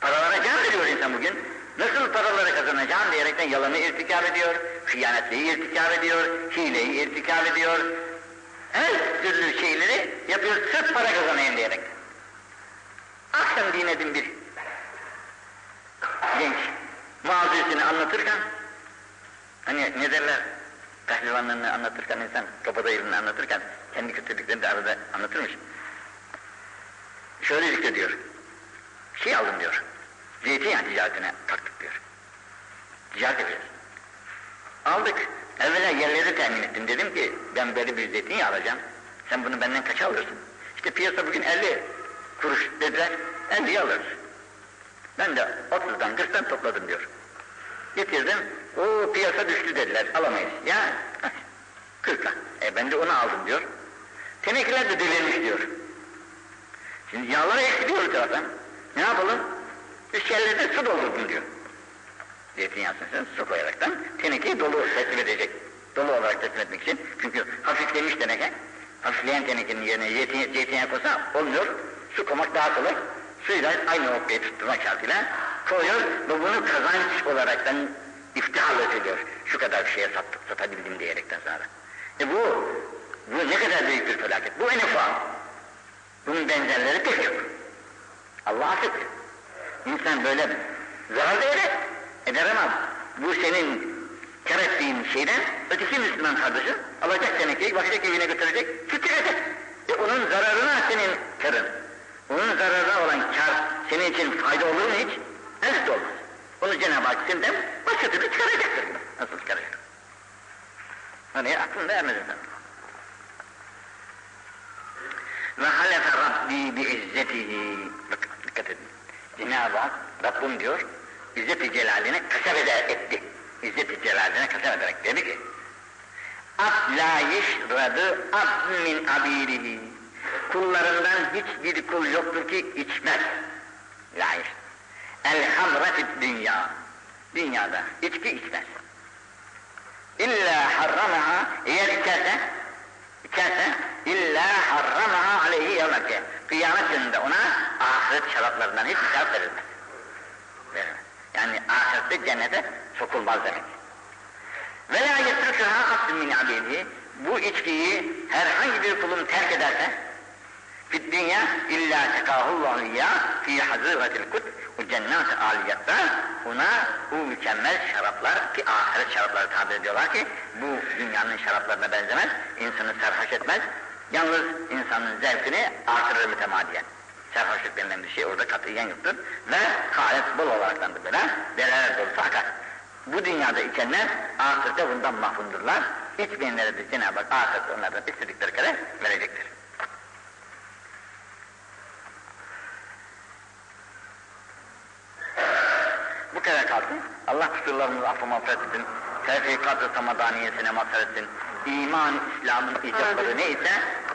Paralara can veriyor insan bugün. Nasıl paraları kazanacağım diyerekten yalanı irtikâf ediyor, hıyanetliği irtikâf ediyor, hileyi irtikâf ediyor. Her türlü şeyleri yapıyor sırf para kazanayım diyerekten. Akşam dinledim bir genç mağazisini anlatırken, hani ne derler, pehlivanlarını anlatırken insan, kabadayılını anlatırken, kendi kötülüklerini de arada anlatırmış. Şöyle zikrediyor, şey aldım diyor. Zeytinyağı ticaretine taktık diyor. Ticaret yapıyoruz. Aldık. Evvela yerleri temin ettim. Dedim ki ben böyle bir zeytinyağı alacağım. Sen bunu benden kaça alıyorsun? İşte piyasa bugün 50 kuruş dediler. 50'yi alıyoruz. Ben de 30'dan 40'tan topladım diyor. Getirdim. O piyasa düştü dediler. Alamayız. Ya 40'la. Ben de onu aldım diyor. Tenekiler de delirmiş diyor. Şimdi yağları eksiliyor zaten. Ne yapalım? Üst yerlerde su doldurdum diyor. Zeytinyağısını su koyaraktan tenekeyi dolu teslim edecek. Dolu olarak teslim etmek için. Çünkü hafiflemiş teneke. Hafifleyen tenekenin yerine zeytinyağı koysa olmuyor. Su koymak daha kolay. Suyu da aynı noktayı tutturmak şartıyla koyuyor ve bunu kazanç olaraktan iftiharla söylüyor. Şu kadar bir şeye satabildim diyerekten sonra. Bu ne kadar büyük bir felaket. Bu en ufak. Bunun benzerleri pek yok. Allah'a şükür. İnsan böyle zarar da eder ama bu senin kar ettiğin şeyden öteki Müslüman kardeşin alacak tenekeyi başka evine götürecek, tüketecek. Onun zararına senin karın, onun zararına olan kar senin için fayda olur mu hiç? Elbette olmaz. Onu Cenab-ı Hak senden başka türlü çıkaracaktır. Nasıl çıkaracak? Hani aklında ermez insan. Ve halefe Rabbi bi izzetihi. Bakın dikkat edin. Cenab-ı Hak Rabbim diyor, İzzet-i Celal'ine kasem etti. İzzet-i Celal'ine kasem ederek dedi ki, Ab la yeşradı ab min abirihi. Kullarından hiçbir kul yoktur ki içmez. La yeşradı. El hamratid dünya. Dünyada içki içmez. İlla harramaha yerkese. İçerse illa harramaha aleyhi yevmeke. Kıyamet gününde ona ahiret şaraplarından hiç şarap verilmez. Yani ahirette cennete sokulmaz demek. Veya yetrüküha abdün min abidhi. Bu içkiyi herhangi bir kulun terk ederse fid dünya illa tekahullahu ya fi hazıratil kut ve cennet-i aliyatta ona bu mükemmel şaraplar ki ahiret şarapları tabir ediyorlar ki bu dünyanın şaraplarına benzemez, insanı sarhoş etmez, yalnız insanın zevkini artırır mütemadiyen. Sarhoşluk denilen bir şey orada katiyen yoktur ve gayet bol olaraktandır böyle, dereler dolusu akar. Bu dünyada içenler ahirette bundan mahfundurlar, içmeyenlere de Cenab-ı Hak ahirette onlardan istedikleri kadar verecektir. Bu kadar kalsın, Allah kusurlarımızı affı mağfiret etsin, tevfik-i samadaniyesine mağfiret etsin, iman İslam'ın icabları neyse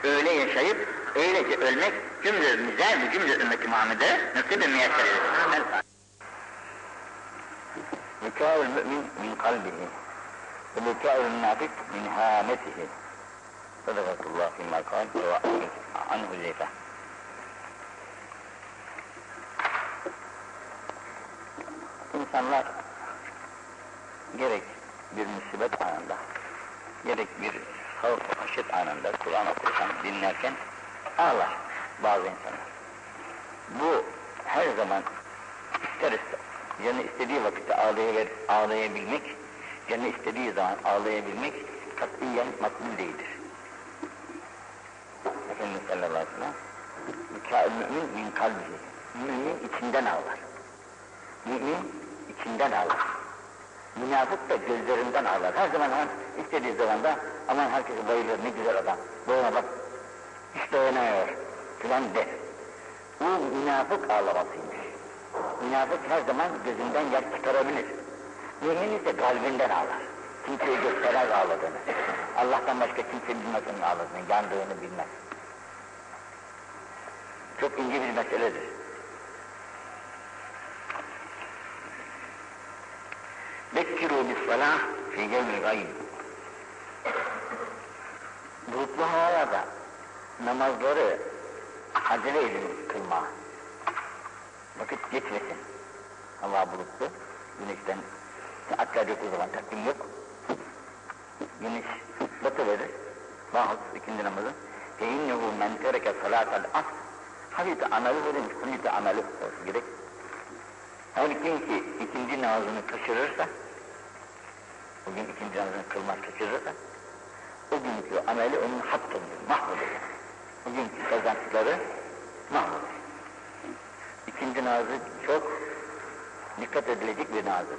öyle yaşayıp, öylece ölmek cümlemize ve cümle ümmeti Muhammed'e nasip-i müyesser edilsin. Nikâ'ul mü'min min kalbihi ve nikâ'ul münafik min hâmetihi. Sadakatullah fîmâ kâd ve anhu zeyfeh. İnsanlar gerek bir musibet anında, gerek bir havf ve haşyet anında Kur'an okurken, dinlerken ağlar bazı insanlar. Bu her zaman ister canı istediği vakitte ağlayabilmek, canı istediği zaman ağlayabilmek katiyen makbul değildir. Efendimiz sallallahu aleyhi ve sellem mükâ'ül mü'min min kalbihi, mü'min içinden ağlar. Mü'min içinden ağlar. Münafık da gözlerinden ağlar. Her zaman istediği zaman da aman herkesi bayılıyor, ne güzel adam, boyuna bak, hiç dayanamıyor filan der. Bu münafık ağlamasıymış. Münafık her zaman gözünden yer çıkarabilir. Mümin ise kalbinden ağlar. Kimseye göstermez ağladığını. Allah'tan başka kimse bilmez onun ağladığını, yandığını bilmez. Çok ince bir meseledir. Bekkiru bis-salah fi yevmil gayb. Bulutlu havada namazları acele ediniz kılma. Vakit geçmesin. Allah bulutlu, güneşten saatler yok o zaman, takvim yok. Güneş batıverir, bahut ikindi namazı. فَاِنَّهُ مَنْ تَرَكَ صَلَاتَ الْعَصْرِ Hazreti ameli verilmiş, hazreti ameli olsun gerek. Her kim ki ikinci namazını kaçırırsa, o gün ikinci namazını kılmaz kaçırırsa, o günkü ameli onun hattındır, mahvolur. O günkü kazançları mahvolur. İkinci namazı çok dikkat edilecek bir namazdır.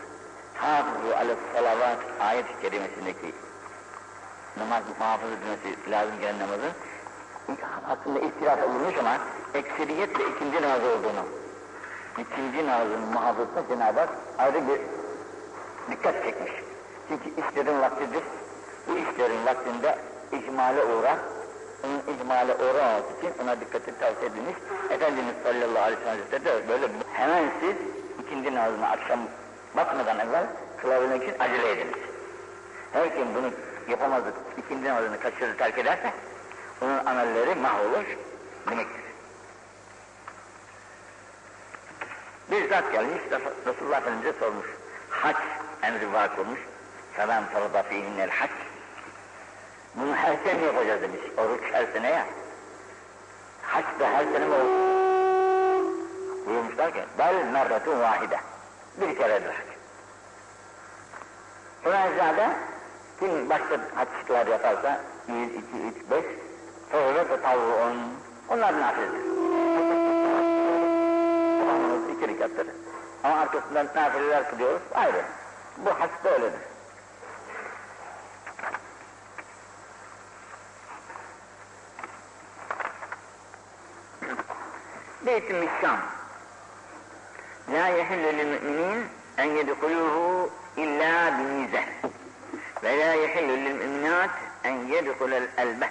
Hafızı aleyhissalavat ayet-i kerimesindeki namaz muhafız edilmesi lazım gelen namazın aslında ihtilaf olmuş ama ekseriyetle ikinci namaz olduğunu, ikinci namazın muhafızına Cenab-ı Hak ayrı bir dikkat çekmiş. Çünkü işlerin vaktidir. Bu işlerin vaktinde icmale uğrar. Onun icmale uğramaması için ona dikkati tavsiye edilmiş. Efendimiz sallallahu aleyhi ve sellem de böyle hemen siz ikinci namazını akşam batmadan evvel kılabilmek için acele ediniz. Her kim bunu yapamazdı, ikinci namazını kaçırır terk ederse onun amelleri mahvolur demektir. Bir zat gelmiş, Resulullah Efendimiz'e sormuş. Hac emri vâk olmuş. Selam farada fîhinnel hac. Bunu her sene yapacağız demiş. Oruç her sene ya. Hac da her sene mi olur? Buyurmuşlar ki, bel merretun vahide. Bir keredir hac. Fransa'da kim başka haçlar yaparsa, 100, 2, 3, 5, sonra da tavru 10, onların nafildir. İki rikatları. Ama arkasından nafileler kılıyoruz, ayrı. Bu hac da öyledir. Beyt-i Mishkan. La yehillü lil mü'minin en yedkuluhu illa binize ve la yehillu lil müminat en yedkulel elbet.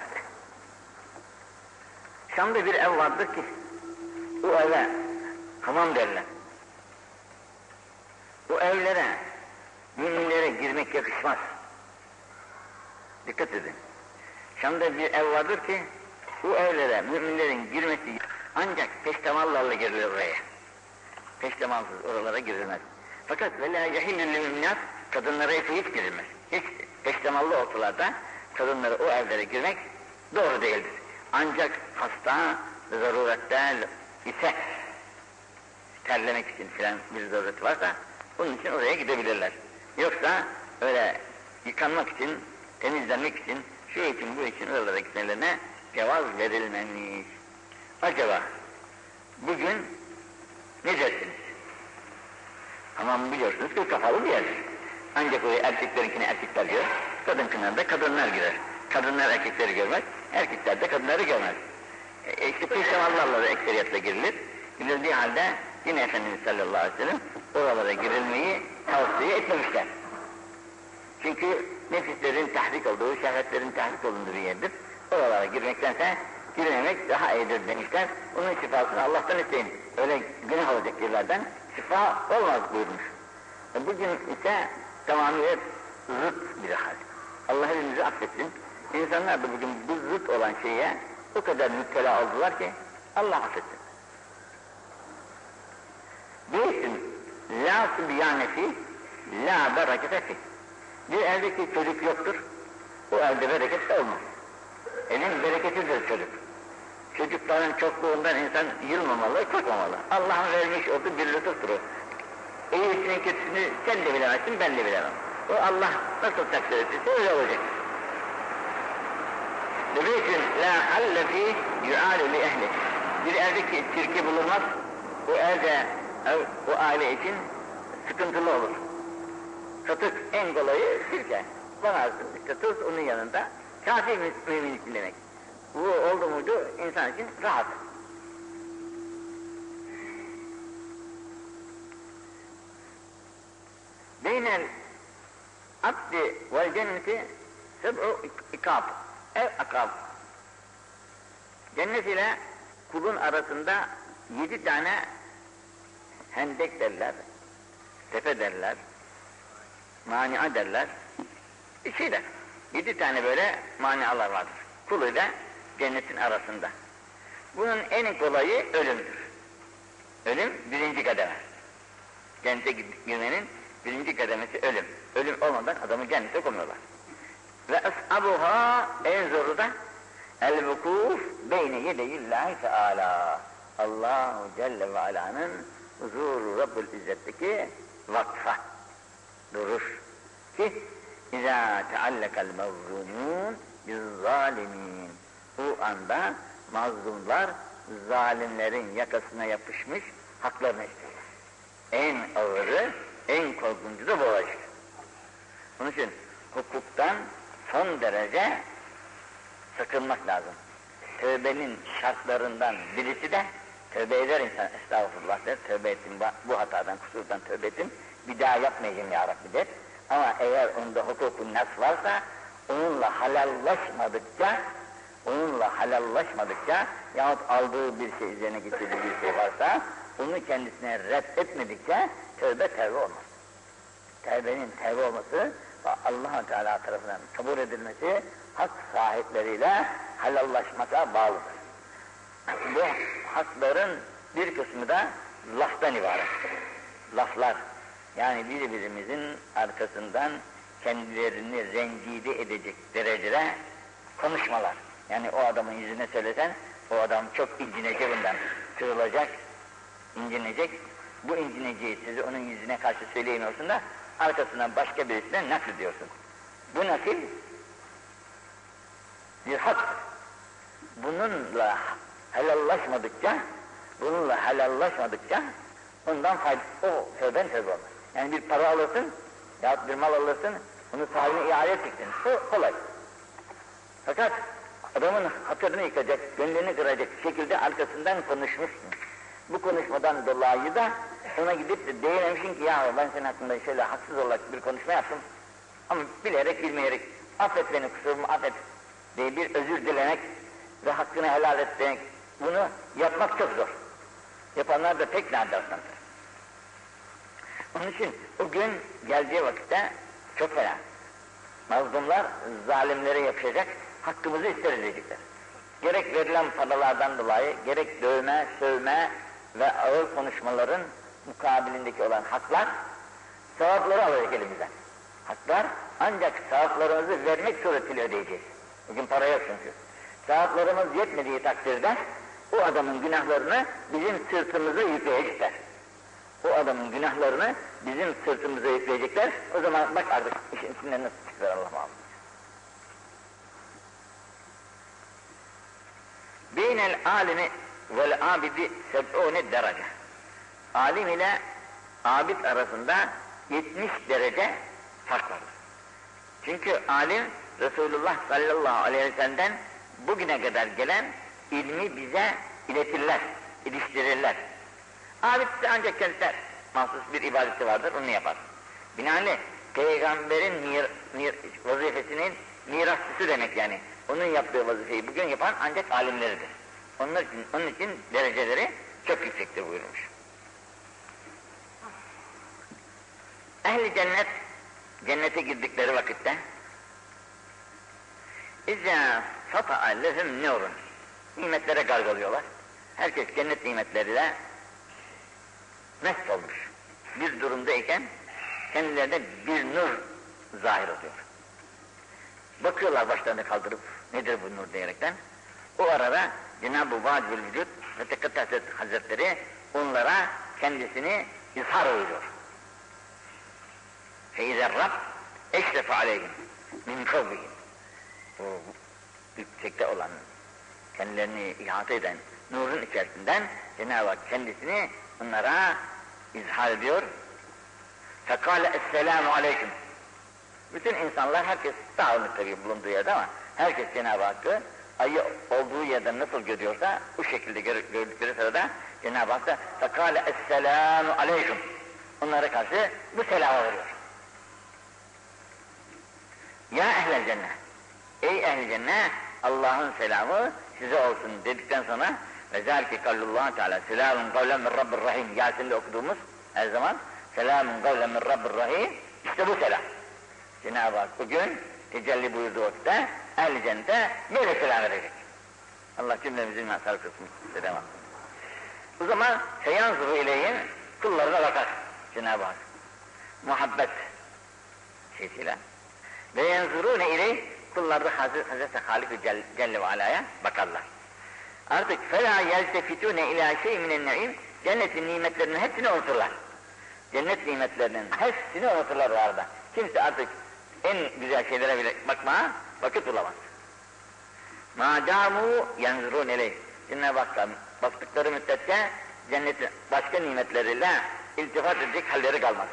Şam'da bir ev vardır ki bu eve hamam derler. Bu evlere, müminlere girmek yakışmaz. Dikkat edin. Şam'da bir ev vardır ki bu evlere müminlerin girmesi ancak peştemallarla girilir oraya. Peştemalsız oralara girilmez. Fakat وَلَا يَحِلُّ لِلْمُؤْمِنَاتِ kadınlara ise hiç girilmez. Hiç peştemallı olsalar da kadınlara o evlere girmek doğru değildir. Ancak hasta zarurette ise terlemek için filan bir zarureti varsa bunun için oraya gidebilirler. Yoksa öyle yıkanmak için, temizlenmek için, şu için bu için oralara gitmelerine cevaz verilmemiş. Acaba bugün ne dersiniz? Ama biliyorsunuz ki kapalı bir yer. Ancak oraya erkeklerinkine erkekler girer, kadınkine de kadınlar girer. Kadınlar erkekleri görmez, erkekler de kadınları görmez. İşte peştemallarla da ekseriyetle girilir. Girildiği halde yine Efendimiz sallallahu aleyhi ve sellem oralara girilmeyi tavsiye etmemişler. Çünkü nefislerin tahrik olduğu, şehvetlerin tahrik olduğu bir yerdir. Oralara girmektense girmemek daha iyidir demişler. Onun şifasını Allah'tan isteyin. Öyle günah olacak yerlerden şifa olmaz buyurmuş. Bugün ise tamamıyla zıt bir hal. Allah hepimizi affetsin. İnsanlar da bugün bu zıt olan şeye o kadar müptela oldular ki Allah affetsin. Değilsin. La sübyaneti, la bereketeti. Bir evdeki çocuk yoktur, o evde bereket olmaz. Elin bereketidir çocuk. Çocukların çokluğundan insan yılmamalı, korkmamalı. Allah'ın vermiş olduğu bir lütuftur o. İyisini, kötüsünü sen de bilemezsin, ben de bilemem. O Allah nasıl takdir ettiyse öyle olacak. Dolayısıyla la hallezi yu'alu li ehli. Bir evdeki çirki bulunmaz, o evde, o aile için sıkıntılı olur. Katık en kolayı şirke. Bana katık onun yanında kafir mümin için demek. Bu oldu muydu insan için rahat. Beynel abdi vel cenneti seb'u ikab. Ev akab. Cennet ile kulun arasında 7 tane hendek derler, tepe derler, mania derler, bir şeyler. 7 tane böyle manialar vardır. Kuluyla cennetin arasında. Bunun en kolayı ölümdür. Ölüm 1. kademe. Cennete girmenin 1. kademesi ölüm. Ölüm olmadan adamı cennete koymuyorlar. Ve es'abuha en zoru da el-vukuf beyne yedeyillahi teala. Allahu Celle ve Ala'nın huzuru Rabbül İzzet'teki vakfa durur. Ki İzâ teallekal mazlûmûn bizzâlimîn. O anda mazlumlar zalimlerin yakasına yapışmış haklarını istiyorlar. En ağırı, en korkuncu da bu olacak. Onun için hukuktan son derece sakınmak lazım. Tövbenin şartlarından birisi de tövbe eder insan. Estağfurullah der, tövbe ettim, bu hatadan, kusurdan tövbe ettim. Bir daha yapmayacağım ya Rabbi der. Ama eğer onda hukukun nas varsa, onunla halallaşmadıkça yahut aldığı bir şey üzerine getirdiği bir şey varsa, onu kendisine reddetmedikçe tövbe olmaz. Tevbe olması ve Allah-u Teala tarafından kabul edilmesi hak sahipleriyle halallaşmaya bağlıdır. Bu hakların bir kısmı da laftan ibaret. Laflar. Yani birbirimizin arkasından kendilerini rencide edecek derecede konuşmalar. Yani o adamın yüzüne söylesen, o adam çok incinecek bundan, kırılacak, incinecek. Bu incineceği sizi onun yüzüne karşı söyleyemiyorsun da arkasından başka birisine nakil diyorsun. Bu nakil bir hak. Bununla helallaşmadıkça ondan tövbe olmaz. Yani bir para alırsın, yahut bir mal alırsın, bunu sahibine iade edeceksin. Bu kolay. Fakat adamın hatırını yıkacak, gönlünü kıracak şekilde arkasından konuşmuşsun. Bu konuşmadan dolayı da ona gidip de değmemişsin ki ya ben senin hakkında şöyle haksız olarak bir konuşma yaptım ama bilerek bilmeyerek affet beni kusurumu affet diye bir özür dilemek ve hakkını helal et demek, bunu yapmak çok zor. Yapanlar da pek nadirdir. Onun için o gün geldiği vakitte çok fena. Mazlumlar zalimlere yapışacak, hakkımızı isteriz diyecekler. Gerek verilen paralardan dolayı, gerek dövme, sövme ve ağır konuşmaların mukabilindeki olan haklar, sevapları alacak elimizden. Haklar ancak sevaplarımızı vermek suretiyle ödeyeceğiz. Bugün para yok çünkü. Sevaplarımız yetmediği takdirde o adamın günahlarını bizim sırtımıza yükleyecekler. O adamın günahlarını bizim sırtımıza yükleyecekler. O zaman bak artık işin içinden nasıl çıkar Allah muhafaza. Beynel alimi vel abidi seb'une derece. Alim ile abid arasında 70 derece fark vardır. Çünkü alim Resulullah sallallahu aleyhi ve sellem'den bugüne kadar gelen ilmi bize iletirler, iliştirirler. Abid ise ancak kendisine mahsus bir ibadeti vardır, onu yapar. Binaenaleyh peygamberin vazifesinin mirasçısı demek yani. Onun yaptığı vazifeyi bugün yapan ancak alimleridir. Onun için dereceleri çok yüksektir buyurmuş. Ehli cennet, cennete girdikleri vakitte اِذَا سَطَعَ لَهُمْ نُورٌ nimetlere gargalıyorlar. Herkes cennet nimetleriyle mest olmuş bir durumdayken kendilerine bir nur zahir oluyor. Bakıyorlar başlarını kaldırıp nedir bu nur diyerekten. O arada Cenab-ı Vâdül Vücud ve Tekaddes Hazretleri onlara kendisini izhar ediyor. Feyzer Rab eşref aleyhim min fevvihim. O yüksekte olan kendilerini ihate eden nurun içerisinden Cenab-ı Hak kendisini onlara izhar ediyor. Fekale esselamu aleyküm. Bütün insanlar, herkes dağılmış tabii bulunduğu yerde ama herkes Cenab-ı Hakk'ı ayı olduğu yerden nasıl görüyorsa o şekilde gördükleri sırada Cenab-ı Hak da fekale esselamu aleyküm. Onlara karşı bu selama veriyor. Ya ehlel cennet. Ey ehl-i cennet, Allah'ın selamı size olsun dedikten sonra ve zâlike kallullahu teâlâ selâmun kavlen min rabbir rahîm. Yasin'de okuduğumuz her zaman selâmun kavlen min rabbir rahîm. İşte bu selam. Cenab-ı Hak bugün tecelli buyurduğu vakitte ehl-i cennete böyle selam verecek. Allah cümlemizi münasar kılsın. Devam. O zaman seyanzuru ileyhin kullarına bakar Cenab-ı Hak. Muhabbet şeysiyle. Ve yanzurûne ileyh, kullar da Hazreti Halik-i Celle ve Alâ'ya bakarlar. Artık فَلَا يَلْتَفِتُونَ اِلٰى شَيْءٍ مِنَ النَّعِيمِ. Cennetin nimetlerinin hepsini unuturlar. Cennet nimetlerinin hepsini unuturlar o arada. Kimse artık en güzel şeylere bile bakmaya vakit bulamaz. مَا دَامُوا يَنْزُرُونَ اِلَيْهِ. Cennet-i Hakk'a baktıkları müddetçe cennetin başka nimetleriyle iltifat edecek halleri kalmaz.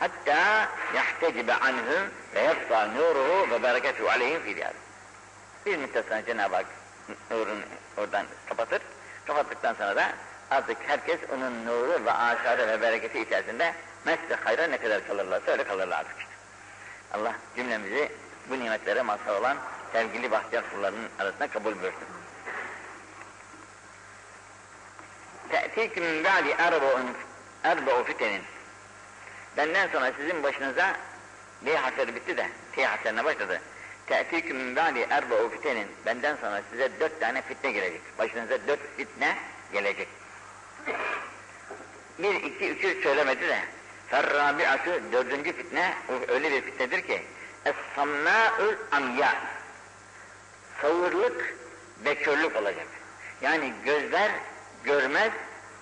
Hatta يَحْتَجِبَ عَنْهُمْ وَيَفْضَى نُورُهُ وَبَرَكَتُهُ عَلَيْهِمْ فِي دِيَارِ. Bir müddet sonra Cenab-ı Hak nurunu oradan kapatır. Kapattıktan sonra da artık herkes onun nuru ve aşarı ve bereketi içerisinde mesle hayra ne kadar kalırlarsa öyle kalırlar artık. Allah cümlemizi bu nimetlere mazhar olan sevgili bahtiyar kullarının arasına kabul buyursun. تَأْتِيكُمْ بَعْدِ اَرْبَعُ فِتَنٍ. Benden sonra sizin başınıza B harfleri bitti de T harflerine başladı. Te'tiküm min ba'di erba'u fitenin. Benden sonra size 4 tane fitne gelecek. Başınıza 4 fitne gelecek. 1, 2, 3 söylemedi de. Ferrabi'atü, 4. fitne öyle bir fitnedir ki es-samnâ'ül amyâ. Sağırlık ve körlük olacak. Yani gözler görmez,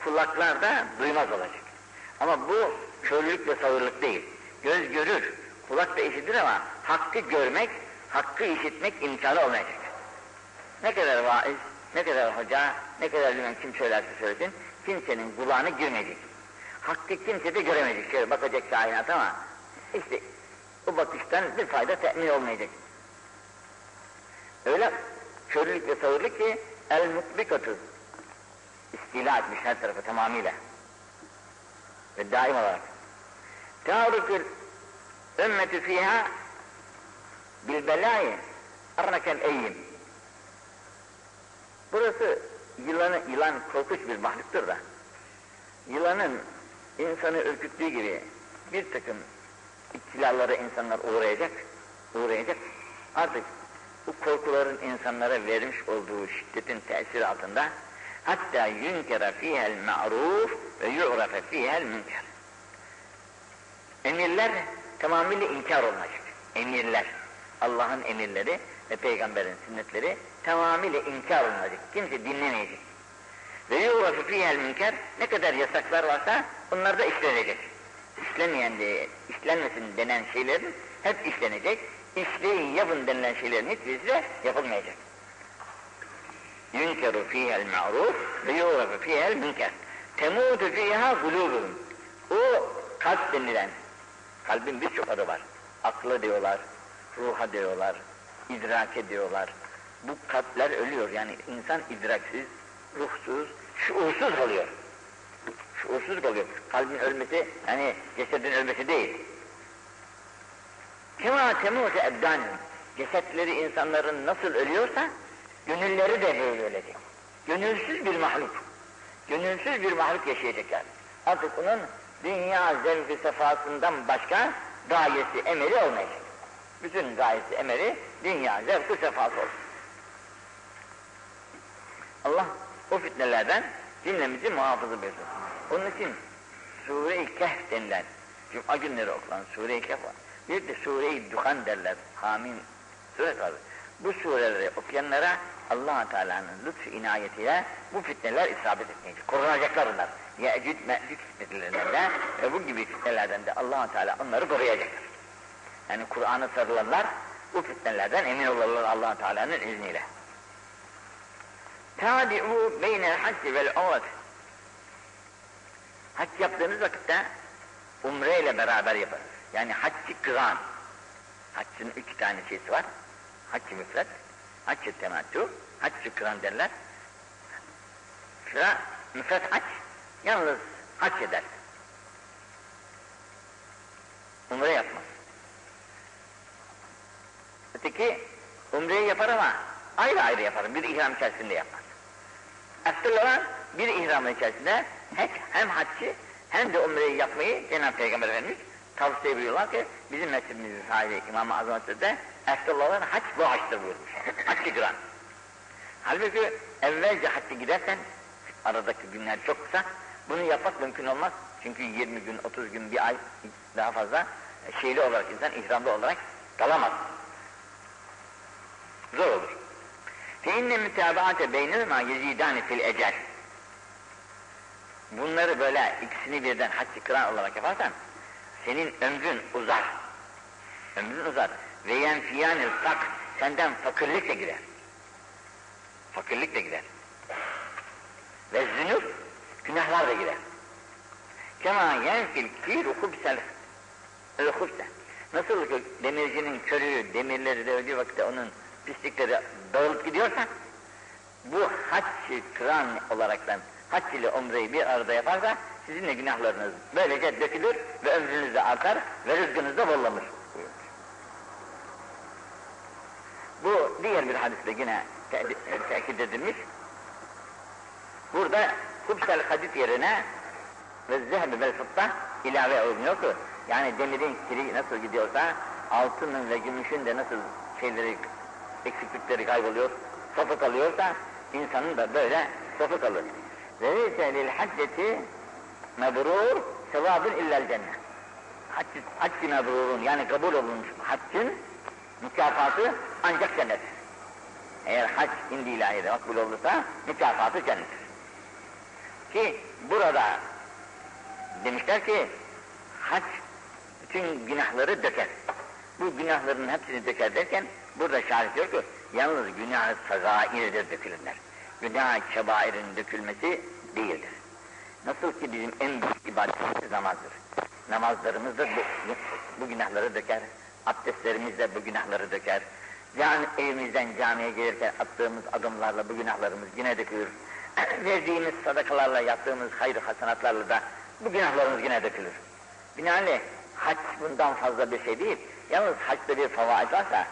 kulaklar da duymaz olacak. Ama bu körlük ve sağırlık değil. Göz görür, kulak da işitir ama hakkı görmek, hakkı işitmek imkanı olmayacak. Ne kadar vaiz, ne kadar hoca, ne kadar liman kim söylerse söylesin, kimsenin kulağına girmeyecek. Hakkı kimse de göremeyecek. Şöyle bakacak kainat ama işte bu bakıştan bir fayda temin olmayacak. Öyle körlük ve sağırlık ki el mutbikatü istila etmiş her tarafı tamamıyla. ve daim olarak. Tavrukül ümmetü fîhâ bilbelâi arnakel eyyim. Burası yılan korkunç bir mahluktur da, yılanın insanı ürküttüğü gibi bir takım iktilallara insanlar uğrayacak. Artık bu korkuların insanlara vermiş olduğu şiddetin tesiri altında hatta yunkera fihel ma'ruf ve yu'rafe fihel münker. Emirler tamamıyla inkar olunacak. Emirler, Allah'ın emirleri ve peygamberin sünnetleri tamamıyla inkar olunacak. Kimse dinlemeyecek. Ve yu'rafe fihel münker, ne kadar yasaklar varsa onlar da işlenecek. İşlenmesin denen şeylerin hep işlenecek. İşleyin, yapın denilen şeylerin hiçbirisi de yapılmayacak. Yünkeru fîhel ma'ruf ve yuğrafu fîhel münker. Temûtu fîhâ gulûbun. O kalp denilen, kalbin birçok adı var. Akla diyorlar, ruha diyorlar, idrake diyorlar. Bu kalpler ölüyor, yani insan idraksiz, ruhsuz, şuursuz oluyor. Şuursuz oluyor. Kalbin ölmesi, yani cesedin ölmesi değil. Kema temûte ebdânüm. Cesetleri insanların nasıl ölüyorsa, gönülleri de böyle ölecek. Gönülsüz bir mahluk yaşayacaklar. Artık onun dünya zevki sefasından başka gayesi, emeli olmayacak. Bütün gayesi, emeli dünya zevki sefası olsun. Allah o fitnelerden cümlemizi muhafızı buyursun. Onun için Sure-i Kehf denilen, Cuma günleri okunan Sure-i Kehf var. Bir de Sure-i Duhan derler, Hamim sure tabi. Bu sureleri okuyanlara Allah-u Teala'nın lütfu inayetiyle bu fitneler isabet etmeyecek. Korunacaklar onlar. Yecüc Mecüc fitnelerinden de ve bu gibi fitnelerden de Allah-u Teala onları koruyacaktır. Yani Kur'an'ı sarılanlar bu fitnelerden emin olurlar Allah-u Teala'nın izniyle. Tâdi'û beynel hacci vel umret. Hac yaptığınız vakitte umre ile beraber yaparız. Yani haccı kıran, haccın 3 tane şeysi var. Hac-ı müfret, hac-ı temattu, hac-ı kıran derler. Şura müfret hac, yalnız hac eder. Umre yapmaz. Öteki umreyi yapar ama ayrı ayrı yapar, bir ihram içerisinde yapmaz. Asıl olan bir ihramın içerisinde hem haccı hem de umreyi yapmayı Cenab-ı Peygamber Efendimiz tavsiye buyuruyorlar ki bizim mezhebimizin sahibi İmam-ı Azam Hazretleri Eftalların hac bu haçtır buyurmuş. Haccı kıran. Halbuki evvelce haccı gidersen aradaki günler çok kısa. Bunu yapmak mümkün olmaz. Çünkü 20 gün, 30 gün, bir ay daha fazla şeyli olarak insan ihramlı olarak kalamaz. Zor olur. Fe inne mütebaate beynehuma yezidani fil ecel. Bunları böyle ikisini birden haccı kıran olarak yaparsan senin ömrün uzar. Ve yenfiyanil fak, senden fakirlik de gider. Ve zünuf, günahlar da gider. Kema yenfil kiru hubsel hubse. Nasıl ki demircinin körüğü, demirleri dövdüğü vakitte onun pislikleri dağılıp gidiyorsa, bu hac-ı kıran olaraktan hac ile umreyi bir arada yaparsa, sizin de günahlarınız böylece dökülür ve ömrünüz de artar ve rızkınız da bollanır. Bu diğer bir hadiste yine tekit edilmiş. Burada hubsel hadis yerine ve zehbi vel fıtta ilave olmuyor ki, yani demirin kiri nasıl gidiyorsa altının ve gümüşün de nasıl şeyleri, eksiklikleri kayboluyor, sapık alıyorsa insanın da böyle sapık alır. Ve neyse lil hacceti mebrur sevabın illel cennet. Haccı mebrurun, yani kabul olunmuş haccın mükafatı ancak cennettir. Eğer hac indi ilahide makbul olursa mükafatı cennettir. Ki burada demişler ki hac bütün günahları döker. Bu günahların hepsini döker derken burada şahit diyor ki yalnız günah-ı sagâirdir dökülürler. Günah-ı kebairin dökülmesi değildir. Nasıl ki bizim en büyük ibadetimiz namazdır. Namazlarımız da bu günahları döker. Abdestlerimiz de bu günahları döker. Yani evimizden camiye gelirken attığımız adımlarla bu günahlarımız yine dökülür. Verdiğimiz sadakalarla, yaptığımız hayır hasenatlarla da bu günahlarınız yine dökülür. Binaenaleyh hac bundan fazla bir şey değil. Yalnız haçta bir fevaiz varsa,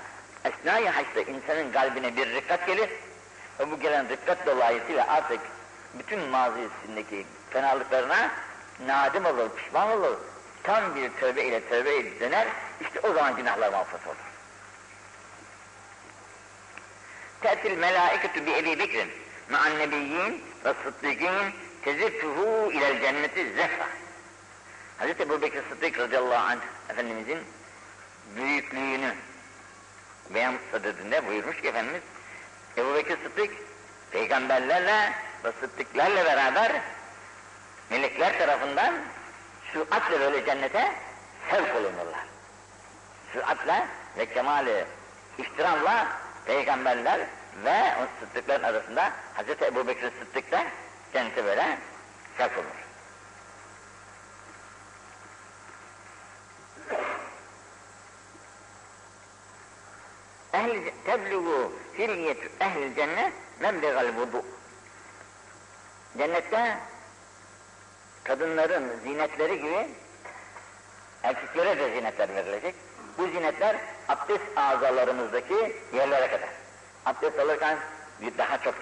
esnai haçta insanın kalbine bir rikkat gelir ve bu gelen rikkat dolayısıyla artık bütün mazisindeki fenalıklarına nadim olur, pişman olur. Tam bir tövbe ile tövbe döner, işte o zaman günahlar mağfiret olur. Te'til melâiketu bi Ebi Bekrin me'an nebiyyin ve sıddıkîn teziffuhu ilel cenneti zefra. Hz. Ebu Bekir Sıddık radıyallahu anh Efendimizin büyüklüğünü beyan sadedinde buyurmuş ki Efendimiz, Ebu Bekir Sıddık peygamberlerle ve sıddıklarla beraber melekler tarafından süratle böyle cennete sevk olunurlar. Süratle ve kemali ihtiramla peygamberler ve o sıddıkların arasında Hz. Ebu Bekir Sıddık da cennete böyle sevk olunur. Tebluğu hilyetü ehl-i cennet memlegal vudu. Cennette kadınların zinetleri gibi erkeklere de zinetler verilecek. Bu zinetler abdest azalarımızdaki yerlere kadar. Abdest alırken daha çok